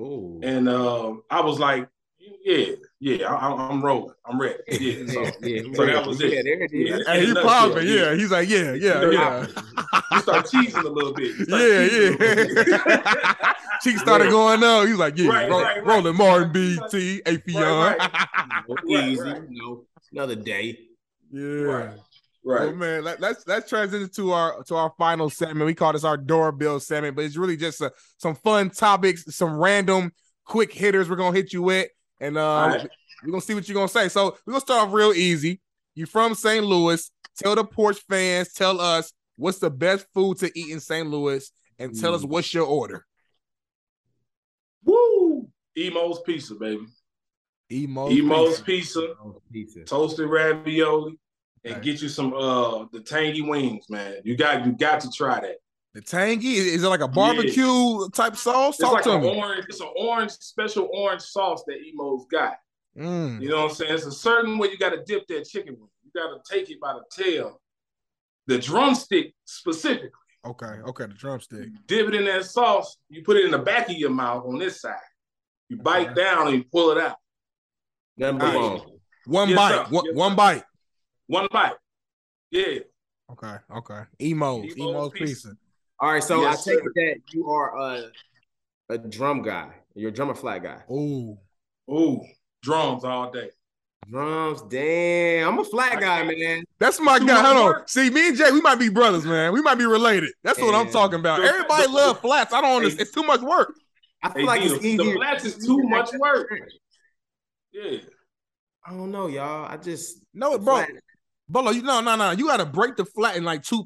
Oh. And I was like, I'm rolling. I'm ready. Yeah. So, so that was it. And he's popping. Yeah. He's like, You start teasing a little bit. Yeah. Cheeks started going up. He was like, Rolling Martin, BT, Affion. Easy, you know, another day. Yeah. Right. Well, man, let's transition to our final segment. We call this our doorbell segment, but it's really just some fun topics, some random quick hitters we're gonna hit you with. And We're going to see what you're going to say. So we're going to start off real easy. You're from St. Louis. Tell the Porch fans, tell us, what's the best food to eat in St. Louis? And tell us, what's your order? Woo! Imo's Pizza, baby. Imo's Pizza. Toasted ravioli. And get you some the tangy wings, man. You got to try that. The tangy, is it like a barbecue type sauce? It's an orange, special orange sauce that Emo's got. You know what I'm saying? It's a certain way you got to dip that chicken wing. You got to take it by the tail, the drumstick specifically. Okay, the drumstick. You dip it in that sauce. You put it in the back of your mouth on this side. You bite down and you pull it out. One bite. Yeah. Okay. Emo's Pizza. All right, so I take it that you are a drum guy. You're a drummer flat guy. Ooh. Drums all day. Drums, damn. I'm a flat guy, man. That's my guy. Hold on. See, me and Jay, we might be brothers, man. We might be related. That's what I'm talking about. Everybody loves flats. I don't understand. It's too much work. I feel like it's easier. The flats is too much work. Yeah. I don't know, y'all. I just no, bro. Bolo, you no. You gotta break the flat in like two.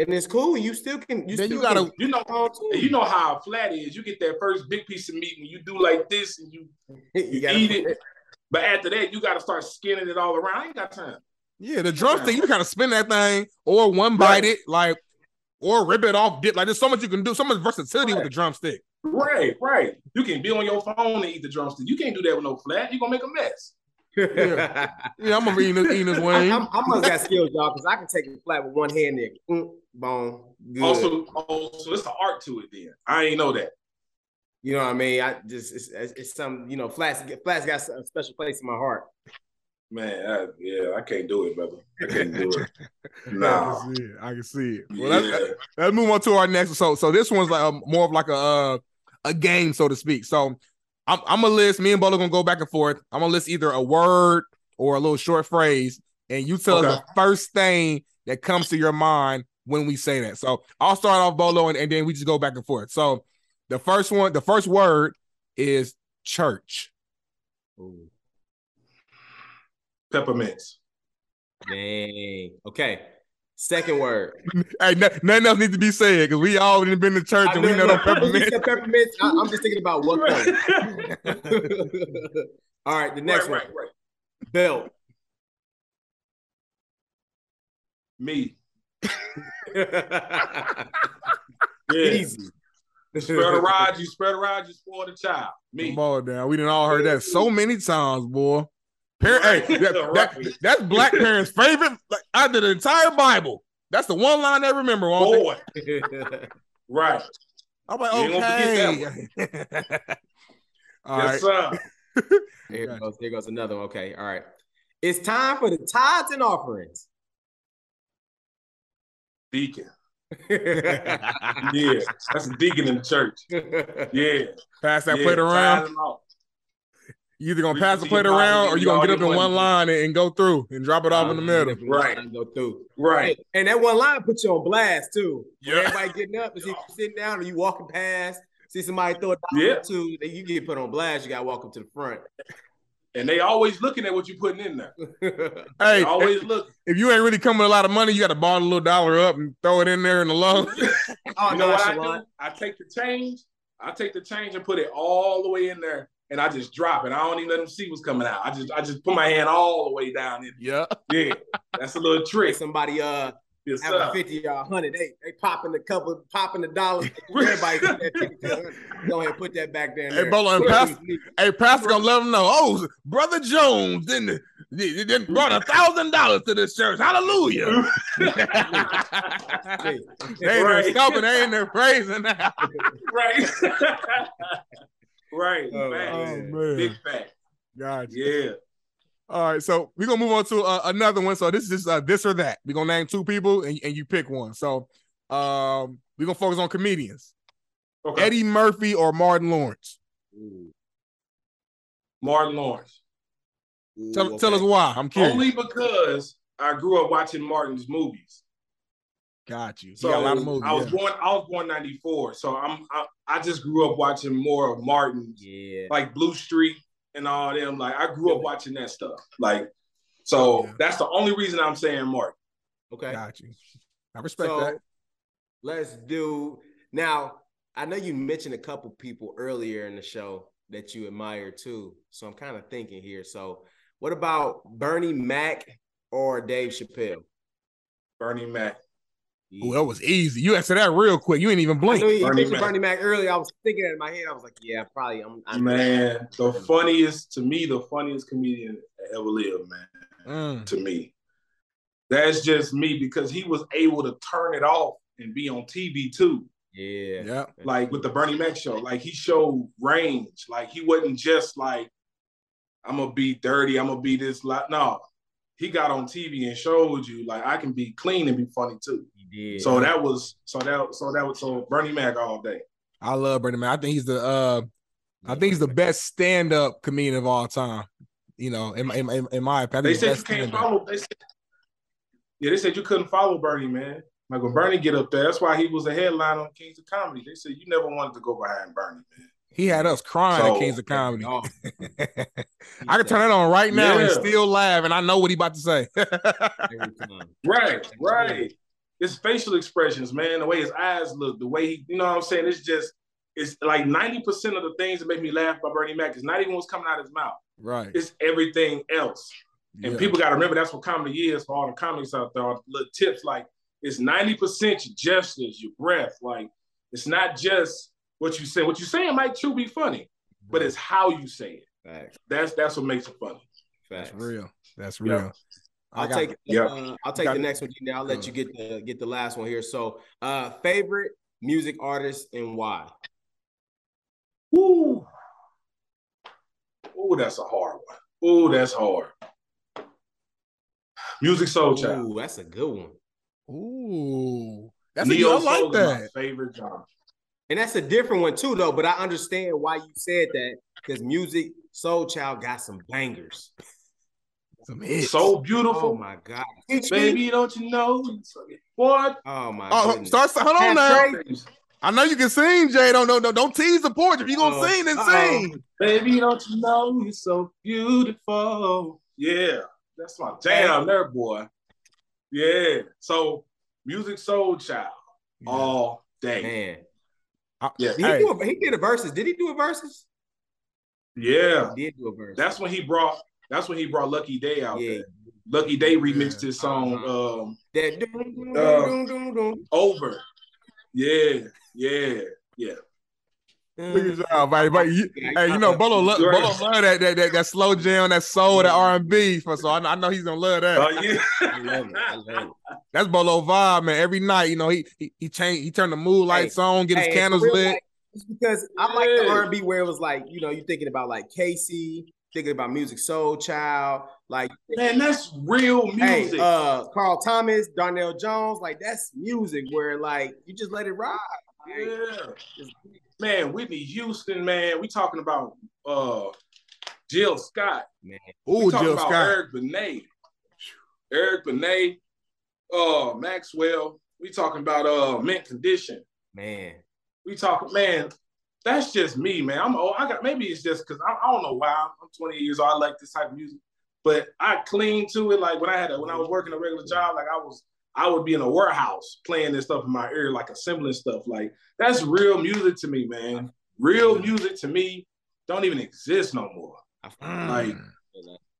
And it's cool. You still can. You know how flat is. You get that first big piece of meat and you do like this and you eat it. But after that, you gotta start skinning it all around. I ain't got time. Yeah, the drumstick. You gotta spin that thing or one bite it, like, or rip it off. Dip, like there's so much you can do. So much versatility with the drumstick. Right. You can be on your phone and eat the drumstick. You can't do that with no flat. You are gonna make a mess. Yeah, I'm gonna be eating this wing. I must got skills, y'all, because I can take it flat with one hand. Boom. Good. Also, it's an art to it. Then I ain't know that. You know what I mean? It's some, you know, flats got a special place in my heart. Man, I can't do it, brother. I can't do it. No, I can see it. Well, let's move on to our next. So this one's like more of like a game, so to speak. So. I'm gonna list. Me and Bolo gonna go back and forth. I'm gonna list either a word or a little short phrase, and you tell us the first thing that comes to your mind when we say that. So I'll start off Bolo, and then we just go back and forth. So the first word is church. Ooh. Peppermints. Dang. Okay. Second word. Hey, nothing else needs to be said because we all been to church and we know the peppermints. Peppermints. I'm just thinking about one thing. All right, the next one. Right. Belt. Me. Easy. You spread a rod, you spoil the child. Me. Come on now. We done all heard that so many times, boy. That's Black parents' favorite out of the entire Bible. That's the one line they remember. Boy. Right. I'm like, okay. All right. Sir. Here goes another one. Okay. All right. It's time for the tithes and offerings. Deacon. Yeah. That's a deacon in the church. Yeah. Pass that plate around. You either gonna pass the plate around, or you gonna get up in one line and go through and drop it off in the middle. Right. And go through. Right. And that one line puts you on blast too. Yeah. Everybody getting up, and see you sitting down, or you walking past, see somebody throw a dollar or two, then you get put on blast. You gotta walk up to the front. And they always looking at what you putting in there. Hey, always look. If you ain't really coming with a lot of money, you gotta borrow a little dollar up and throw it in there in the loan. You know what I do? I take the change and put it all the way in there. And I just drop it. I don't even let them see what's coming out. I just put my hand all the way down in. Yeah. That's a little trick. Somebody have a 50 or 100. They popping the couple, popping the dollars. Everybody get that ticket. Go ahead, put that back there. Hey, Bolo, and Pastor gonna let them know. Oh, Brother Jones then brought $1,000 to this church. Hallelujah. They ain't there scalping. They ain't there praising now. Right. Right, oh, big fact. Gotcha. Yeah. All right, so we're gonna move on to another one. So this is just this or that. We're gonna name two people and you pick one. So we're gonna focus on comedians. Okay. Eddie Murphy or Martin Lawrence. Ooh. Martin Lawrence. Ooh, tell us why. I'm curious. Only because I grew up watching Martin's movies. Got you. So I was born 94. So I just grew up watching more of Martin, like Blue Street, and all them. Like, I grew up watching that stuff. Like, so that's the only reason I'm saying Martin. Okay. Got you. I respect that. Let's do now. I know you mentioned a couple people earlier in the show that you admire too. So I'm kind of thinking here. So what about Bernie Mac or Dave Chappelle? Bernie Mac. Oh, that was easy. You answered that real quick. You ain't even blink. Bernie Mac earlier. I was thinking that in my head. I was like, yeah, probably. Man, the funniest comedian that ever lived, man, to me. That's just me, because he was able to turn it off and be on TV too. Yeah. Like with the Bernie Mac show, like he showed range. Like he wasn't just like, I'm going to be dirty, I'm going to be this. No, he got on TV and showed you like I can be clean and be funny too. He did. So Bernie Mac all day. I love Bernie Mac. I think he's the best stand-up comedian of all time. You know, in my opinion. They said you can't follow. They said you couldn't follow Bernie, man. Like when Bernie get up there, that's why he was a headline on Kings of Comedy. They said you never wanted to go behind Bernie, man. He had us crying at Kings of Comedy. Oh. I could turn it on right now and still laugh, and I know what he about to say. Right. His facial expressions, man, the way his eyes look, the way he, you know what I'm saying? It's like 90% of the things that make me laugh by Bernie Mac is not even what's coming out of his mouth. Right. It's everything else. And people got to remember that's what comedy is for all the comics out there, all the little tips. Like, it's 90% your gestures, your breath. Like, it's not just what you say. What you saying might true be funny, but it's how you say it. Facts. That's what makes it funny. Facts. That's real. Yeah. I'll take the next one. Now I'll let you get the last one here. So, favorite music artist and why? Ooh. Ooh, that's a hard one. Ooh, that's hard. Musiq Soulchild. Ooh, that's a good one. Ooh, that's Neo, I like that. My favorite genre. And that's a different one too, though. But I understand why you said that, because Musiq Soulchild got some bangers. Some hits. So beautiful. Oh my God, baby, don't you know what? Oh my God. Hold on now. I know you can sing, Jay. Don't tease the porch. If you gonna sing, then sing. Baby, don't you know you're so beautiful? Yeah, that's my jam there, boy. Yeah, so Musiq Soulchild all day. Man. He did a versus. Did he do a versus? Yeah, he did do a versus. That's when he brought Lucky Day out there. Lucky Day remixed his song Over. Yeah. Look at y'all, buddy. You know, Bolo love that slow jam, that soul, that R&B. So I know he's gonna love that. Oh yeah, I love it. That's Bolo vibe, man. Every night, you know, he turned the mood lights on, get his candles lit. Like, it's because I like the R&B where it was like, you know, you're thinking about like Casey, thinking about Musiq Soulchild, like, man, that's real music. Carl Thomas, Darnell Jones, like that's music where like you just let it ride. Like, man, Whitney Houston, man. We talking about Jill Scott. Man. Ooh, Jill Scott. Eric Benet, Maxwell. We talking about Mint Condition. Man. We talking, man, that's just me, man. I'm old. Maybe it's just because I don't know why. I'm 28 years old. I like this type of music. But I cling to it. Like when I was working a regular job, like I would be in a warehouse playing this stuff in my ear, like assembling stuff. Like, that's real music to me, man. Real music to me don't even exist no more. Like,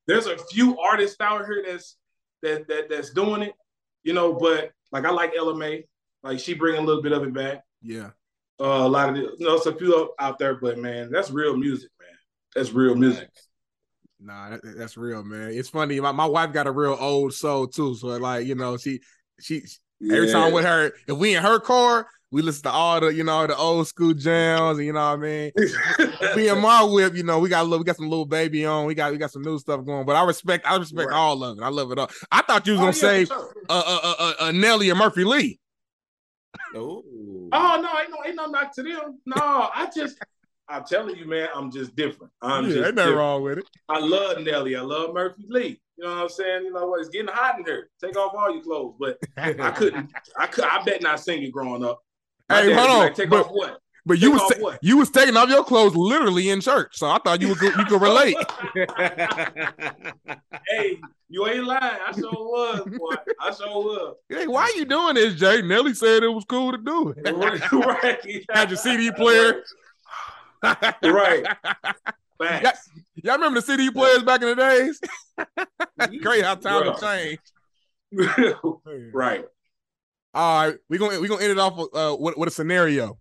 there's a few artists out here that's doing it, you know. But like, I like Ella May. Like, she bringing a little bit of it back. Yeah, a lot of it. You know, it's a few out there, but man, that's real music, man. That's real music. Nah, that's real, man. It's funny. My wife got a real old soul too. So like, you know, she every time with her, if we in her car, we listen to all the, you know, the old school jams, and you know what I mean? Me and my whip, you know, we got some Lil Baby on, we got some new stuff going. But I respect all of it. I love it all. I thought you was gonna say Nelly or Murphy Lee. No. Oh no, ain't no knock to them. No, I'm telling you, man, I'm just different. Ain't nothing wrong with it. I love Nelly. I love Murphy Lee. You know what I'm saying? You know what? It's getting hot in here. Take off all your clothes. But I couldn't. I bet not singing growing up. Hey, hold on. Take off what? But you was taking off your clothes literally in church, so I thought you could relate. Hey, you ain't lying. I sure was, boy. I sure was. Hey, why you doing this, Jay? Nelly said it was cool to do it. Right. Had your CD player. Right. Y'all remember the CD players back in the days? Great how time has changed. Right. All right, we're gonna end it off with a scenario.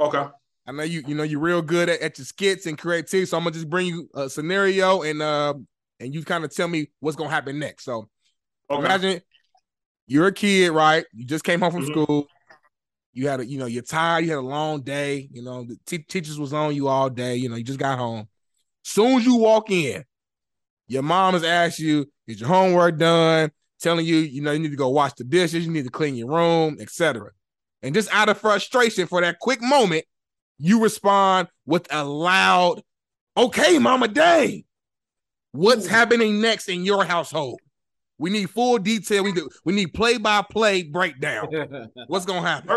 Okay. I know you're real good at your skits and creativity, so I'm gonna just bring you a scenario and you kind of tell me what's gonna happen next. So imagine you're a kid, right? You just came home from school. You had you're tired. You had a long day. The teachers was on you all day. You just got home. Soon as you walk in, your mom has asked you, "Is your homework done?" Telling you, you need to go wash the dishes. You need to clean your room, etc. And just out of frustration for that quick moment, you respond with a loud, "Okay, Mama, dang." What's happening next in your household? We need full detail. We need play-by-play breakdown. What's gonna happen?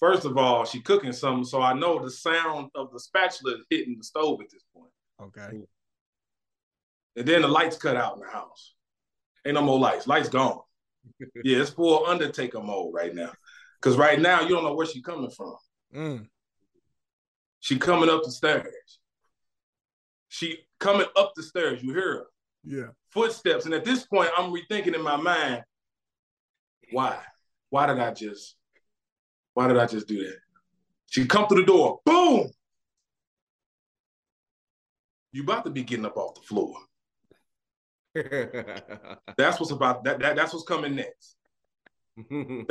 First of all, she cooking something, so I know the sound of the spatula is hitting the stove at this point. Okay. And then the lights cut out in the house. Ain't no more lights. Lights gone. Yeah, it's full Undertaker mode right now. Because right now, you don't know where she coming from. Mm. She coming up the stairs. You hear her. Yeah. Footsteps. And at this point, I'm rethinking in my mind, why? Why did I just do that? She come through the door. Boom! You about to be getting up off the floor. That's what's coming next. Then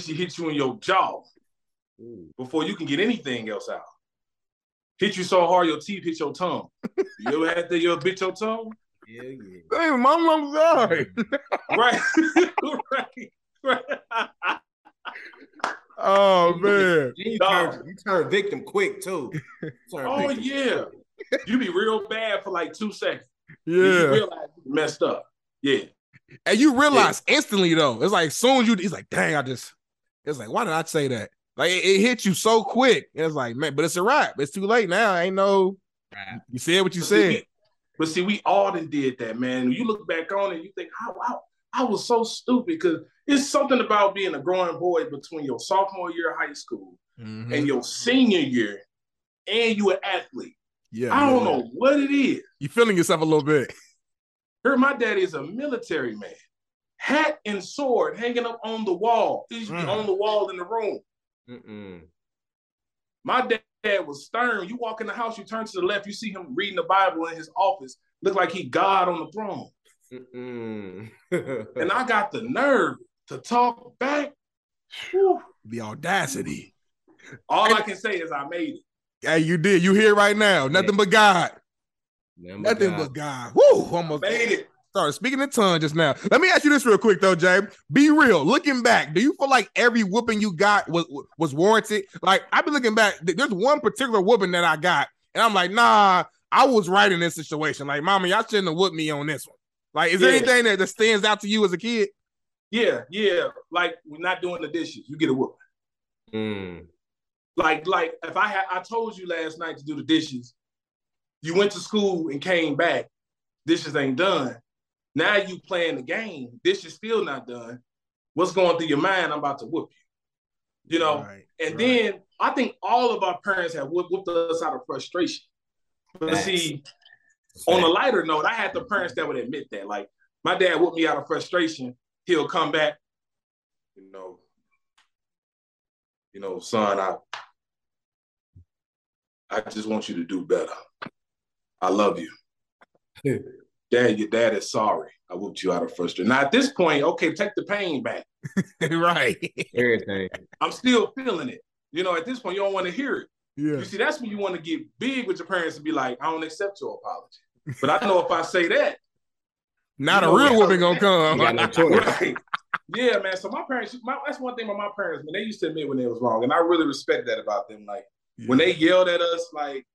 she hits you in your jaw before you can get anything else out. Hit you so hard your teeth hit your tongue. You ever had that? You ever bit your tongue? Yeah, yeah. Hey, Mama, I'm sorry. Right. Oh man, you turn victim quick too. You be real bad for like 2 seconds. Yeah. You realize you messed up. Yeah. And you realize instantly though. It's like as soon as you, it's like, dang, it's like, why did I say that? Like it hit you so quick. And it's like, man, but it's a wrap. It's too late now. Ain't no, you said what you said. But see, we all done did that, man. When you look back on it, you think, I was so stupid, because it's something about being a growing boy between your sophomore year of high school and your senior year, and you an athlete. Yeah, I don't know what it is. You're feeling yourself a little bit. Here, my daddy is a military man. Hat and sword hanging up on the wall. He should be on the wall in the room. My dad was stern. You walk in the house, you turn to the left, you see him reading the Bible in his office. Look like he God on the throne. And I got the nerve to talk back. Whew. The audacity. All I can say is I made it. Hey, you did. You here right now. Nothing but God. Nothing but God. Woo! Almost made it. Started speaking in tongues just now. Let me ask you this real quick though, Jay. Be real. Looking back, do you feel like every whooping you got was warranted? Like, I've been looking back. There's one particular whooping that I got, and I'm like, nah, I was right in this situation. Like, Mama, y'all shouldn't have whooped me on this one. Like, is there anything that stands out to you as a kid? Yeah. Like, we're not doing the dishes. You get a whooping. Like if I told you last night to do the dishes, you went to school and came back, dishes ain't done. Now you playing the game, dishes still not done. What's going through your mind? I'm about to whoop you. Then I think all of our parents have whooped us out of frustration. But see, on a lighter note, I had the parents that would admit that. Like, my dad whooped me out of frustration. He'll come back, son, I just want you to do better. I love you. Dad, your dad is sorry. I whooped you out of frustration. Now, at this point, okay, take the pain back. Right. Everything. I'm still feeling it. At this point, you don't want to hear it. Yeah. You see, that's when you want to get big with your parents and be like, I don't accept your apology. But I know if I say that. Not a real woman going to come. Right. Yeah, man. So my parents, that's one thing about my parents, man. They used to admit when they was wrong, and I really respect that about them. Like, when they yelled at us, like,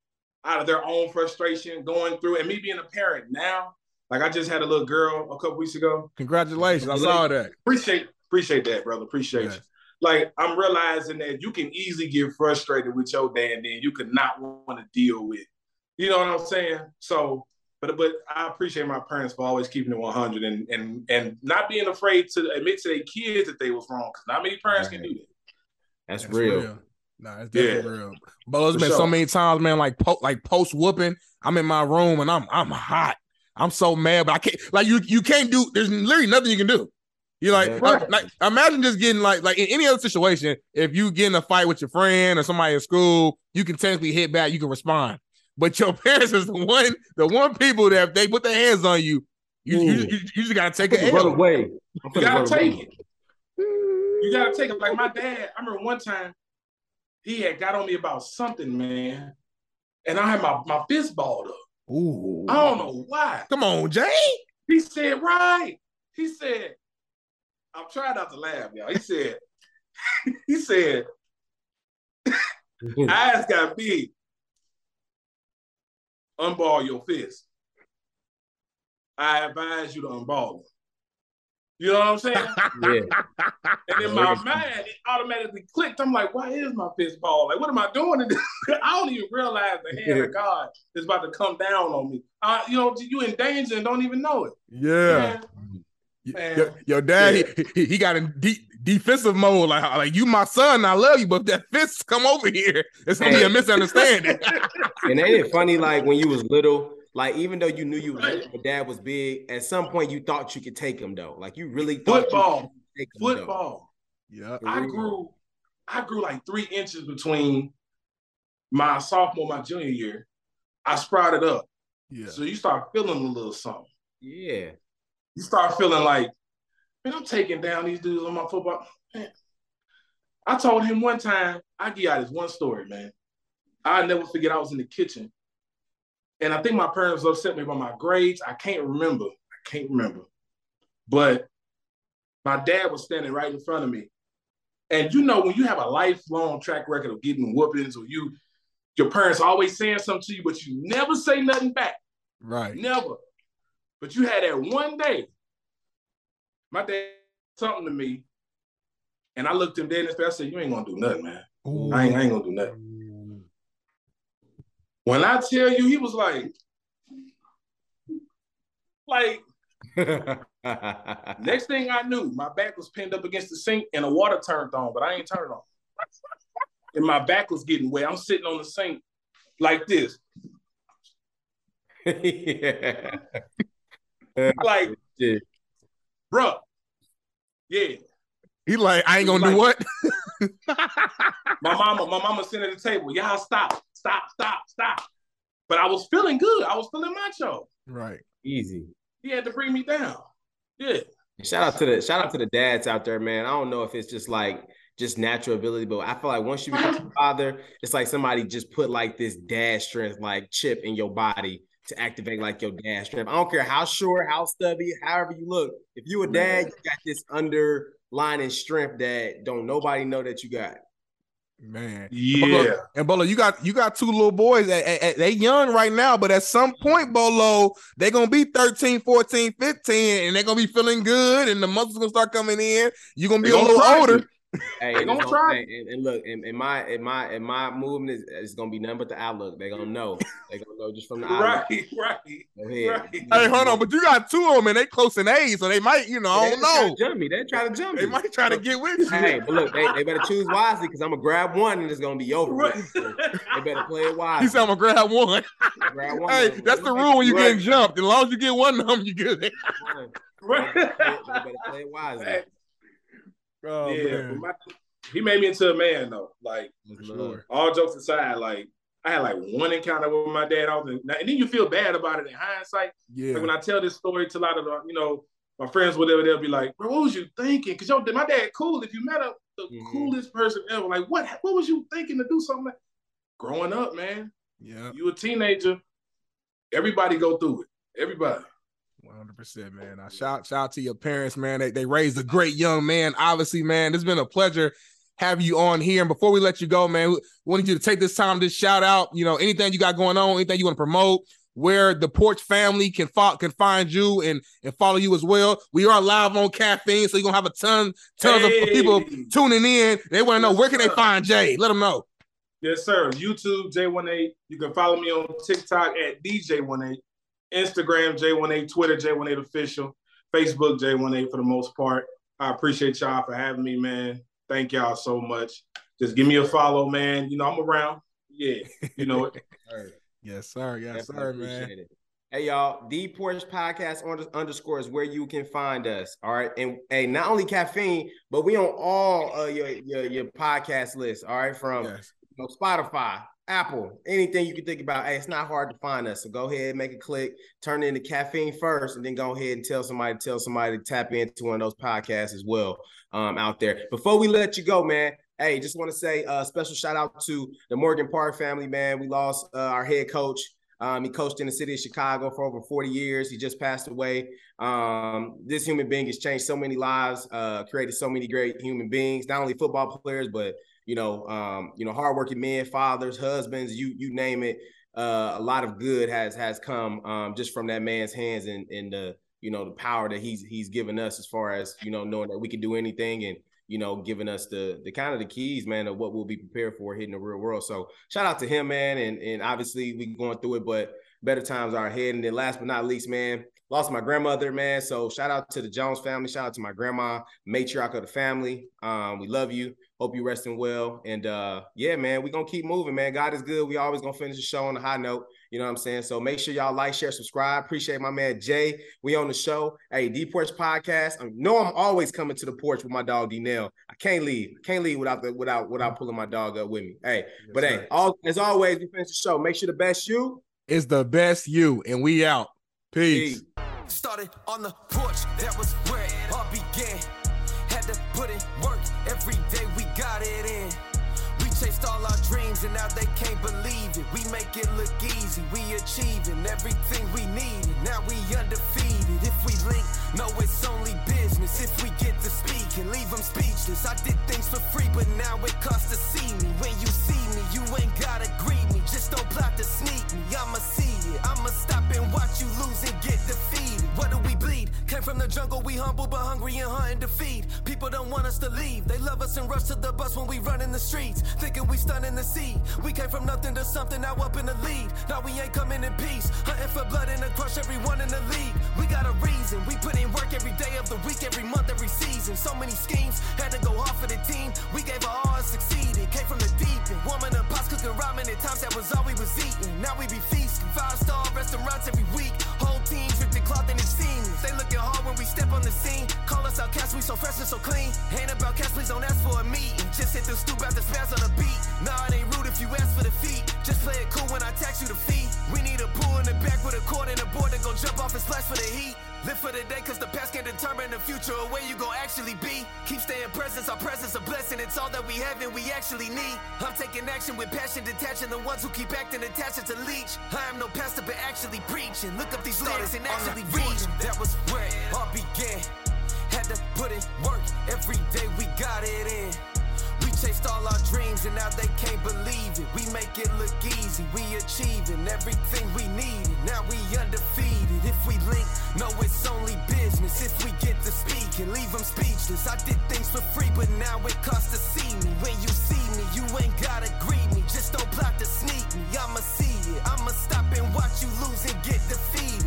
out of their own frustration, going through, and me being a parent now, like, I just had a little girl a couple weeks ago. Congratulations. I saw that. Appreciate that, brother. Appreciate you. like I'm realizing that you can easily get frustrated with your dad and then you could not want to deal with. You know what I'm saying? So, but I appreciate my parents for always keeping it 100 and not being afraid to admit to their kids that they was wrong, because not many parents can do that. That's real. No, that's definitely real. But there's been so many times, man, like post whooping, I'm in my room and I'm hot. I'm so mad, but I can't, like, you can't do, there's literally nothing you can do. You're like, like imagine just getting like in any other situation, if you get in a fight with your friend or somebody at school, you can technically hit back, you can respond. But your parents is the one people that if they put their hands on you, you just gotta take it away. You gotta take it. You gotta take it. Like my dad, I remember one time he had got on me about something, man, and I had my fist balled up. Ooh. I don't know why. Come on, Jay. He said, right. He said, I'm trying not to laugh, y'all. He said, eyes got big. Unball your fist. I advise you to unball them. You know what I'm saying? And in my mind, it automatically clicked. I'm like, why is my fist ball? Like, what am I doing? I don't even realize the hand of God is about to come down on me. You know, you in danger and don't even know it. Yeah. Man. Your dad, he got in defensive mode. Like you my son, I love you, but if that fist come over here, it's going to be a misunderstanding. And ain't it funny, like, when you was little, like, even though you knew you your dad was big, at some point you thought you could take him though. Like, you really thought football. Yeah, I grew like 3 inches between my sophomore, my junior year. I sprouted up. Yeah. So you start feeling a little something. Yeah. You start feeling like, man, I'm taking down these dudes on my football. Man. I told him one time, I give out this one story, man. I'll never forget. I was in the kitchen. And I think my parents upset me by my grades. I can't remember. But my dad was standing right in front of me. And you know, when you have a lifelong track record of getting whoopings, or your parents always saying something to you, but you never say nothing back. Right. Never. But you had that one day. My dad said something to me. And I looked him dead in his face. I said, you ain't going to do nothing, man. Ooh. I ain't going to do nothing. When I tell you, he was like, next thing I knew, my back was pinned up against the sink and the water turned on, but I ain't turned on. And my back was getting wet. I'm sitting on the sink like this. Like, bruh, yeah. He like, I ain't gonna do what? My mama sitting at the table. Y'all stop. But I was feeling good. I was feeling macho. Right. Easy. He had to bring me down. Yeah. Shout out to the dads out there, man. I don't know if it's just like natural ability, but I feel like once you become a father, it's like somebody just put like this dad strength like chip in your body to activate like your dad strength. I don't care how short, how stubby, however you look. If you a dad, you got this under line and strength that don't nobody know that you got, man. Yeah, and Bolo, you got two little boys. They young right now, but at some point, Bolo, they're gonna be 13, 14, 15, and they're gonna be feeling good, and the muscles gonna start coming in. You're gonna be a little older. Hey, they're gonna try. And look, in my movement is gonna be nothing but the outlook. They're gonna know. They're gonna know just from the outlook. Right. Hey, hold on, but you got two of them and they close in age, so they might, you know, I don't know. They try to jump me. They might try to get with you. Hey, but look, they better choose wisely, because I'm gonna grab one and it's gonna be over. Right. So they better play it wisely. He said I'm gonna grab one. Hey, that's the rule when you're getting jumped. As long as you get one of them, you good. Right. They better play it wisely. Right. Oh, yeah, he made me into a man though. Like, sure. All jokes aside, like I had like one encounter with my dad. And then you feel bad about it in hindsight. Yeah. Like, when I tell this story to a lot of my friends, whatever, they'll be like, "Bro, what was you thinking?" Because my dad cool. If you met him, the coolest person ever. Like, what was you thinking to do something like? Growing up, man. Yeah. You a teenager. Everybody go through it. Everybody. 100%, man. I shout out to your parents, man. They raised a great young man. Obviously, man, it's been a pleasure having you on here. And before we let you go, man, we wanted you to take this time to shout out, you know, anything you got going on, anything you want to promote, where the Porch family can find you and follow you as well. We are live on Caffeine, so you're going to have a tons of people tuning in. They want to know, where can they find Jay? Let them know. Yes, sir. YouTube, J1.8. You can follow me on TikTok at DJ18, Instagram, J1.8, Twitter, J1.8 Official, Facebook, J1.8 for the most part. I appreciate y'all for having me, man. Thank y'all so much. Just give me a follow, man. You know, I'm around. Yeah, you know it. Right. Yes, sir. Yes, sir, man. It. Hey, y'all, The Porch Podcast underscore is where you can find us. All right. And hey, not only Caffeine, but we on all your podcast lists. All right. From Spotify, Apple, anything you can think about. Hey, it's not hard to find us. So go ahead, make a click, turn into Caffeine first, and then go ahead and tell somebody to tap into one of those podcasts as well out there. Before we let you go, man, hey, just want to say a special shout out to the Morgan Parr family, man. We lost our head coach. He coached in the city of Chicago for over 40 years. He just passed away. This human being has changed so many lives, created so many great human beings, not only football players, but hardworking men, fathers, husbands, you name it. A lot of good has come just from that man's hands and the power that he's given us as far as, knowing that we can do anything and, giving us the kind of the keys, man, of what we'll be prepared for hitting the real world. So shout out to him, man. And obviously we going through it, but better times are ahead. And then last but not least, man, lost my grandmother, man. So shout out to the Jones family. Shout out to my grandma, matriarch of the family. We love you. Hope you're resting well. And yeah, man, we're going to keep moving, man. God is good. We always going to finish the show on a high note. You know what I'm saying? So make sure y'all like, share, subscribe. Appreciate my man, Jay. We on the show. Hey, The Porch Podcast. I know I'm always coming to the porch with my dog, D-Nell. I can't leave. Without pulling my dog up with me. Hey, yes, but sir. Hey, as always, we finish the show. Make sure the best you is the best you. And we out. Peace. Started on the porch. That was where it all began. Had to put in work. Every day we got it in. We chased all our dreams and now they can't Bleav it. We make it look easy. We achieving everything we needed. Now we undefeated. If we link, no, it's only business. If we get to speak and Bleav them speechless. I did things for free, but now it costs to see me. When you see me, you ain't gotta greet me. Just don't plot to sneak me. I'ma see it. I'ma stop and watch you lose and get defeated. What do we bleed? Came from the jungle, we humble but hungry and hunting to feed. People don't want us to leave. They love us and rush to the bus when we run in the streets. Thinking we stunning the seed. We came from nothing to something, now up in the lead. Now we ain't coming in peace. Hunting for blood and to crush everyone in the league. We got a reason. We put in work every day of the week, every month, every season. So many schemes, had to go off for the team. We gave our all and succeeded. Came from the deep and warming up pots, cooking ramen at times. That was all we was eating. Now we be feasting. 5-star restaurants every week. Whole team dripped in cloth and seniors. They looking hard when we step on the scene. Call us out cats, we so fresh and so clean. Ain't about cats, please don't ask for a meeting. Just hit the stoop out the spaz on the beat. Nah, it ain't rude if you ask for the feet. Just play it cool when I tax you the feet. We need a pool in the back with a cord and a board to go jump off and splash for the heat. Live for the day, cause the past can't determine the future or where you gon' actually be. Keep staying present, our presence a blessing. It's all that we have and we actually need. I'm taking action with passion, detaching the ones who keep acting attached to leech. I am no pastor, but actually preaching. Look up these lyrics and actually read. That was where it all began. Had to put in work, every day we got it in. We chased all our dreams and now they can't Bleav it. We make it look easy. We achieving everything we needed. Now we undefeated. If we link, no, it's only business. If we get to speak and Bleav them speechless. I did things for free, but now it costs to see me. When you see me, you ain't gotta greet me. Just don't plot to sneak me. I'ma see it. I'ma stop and watch you lose and get defeated.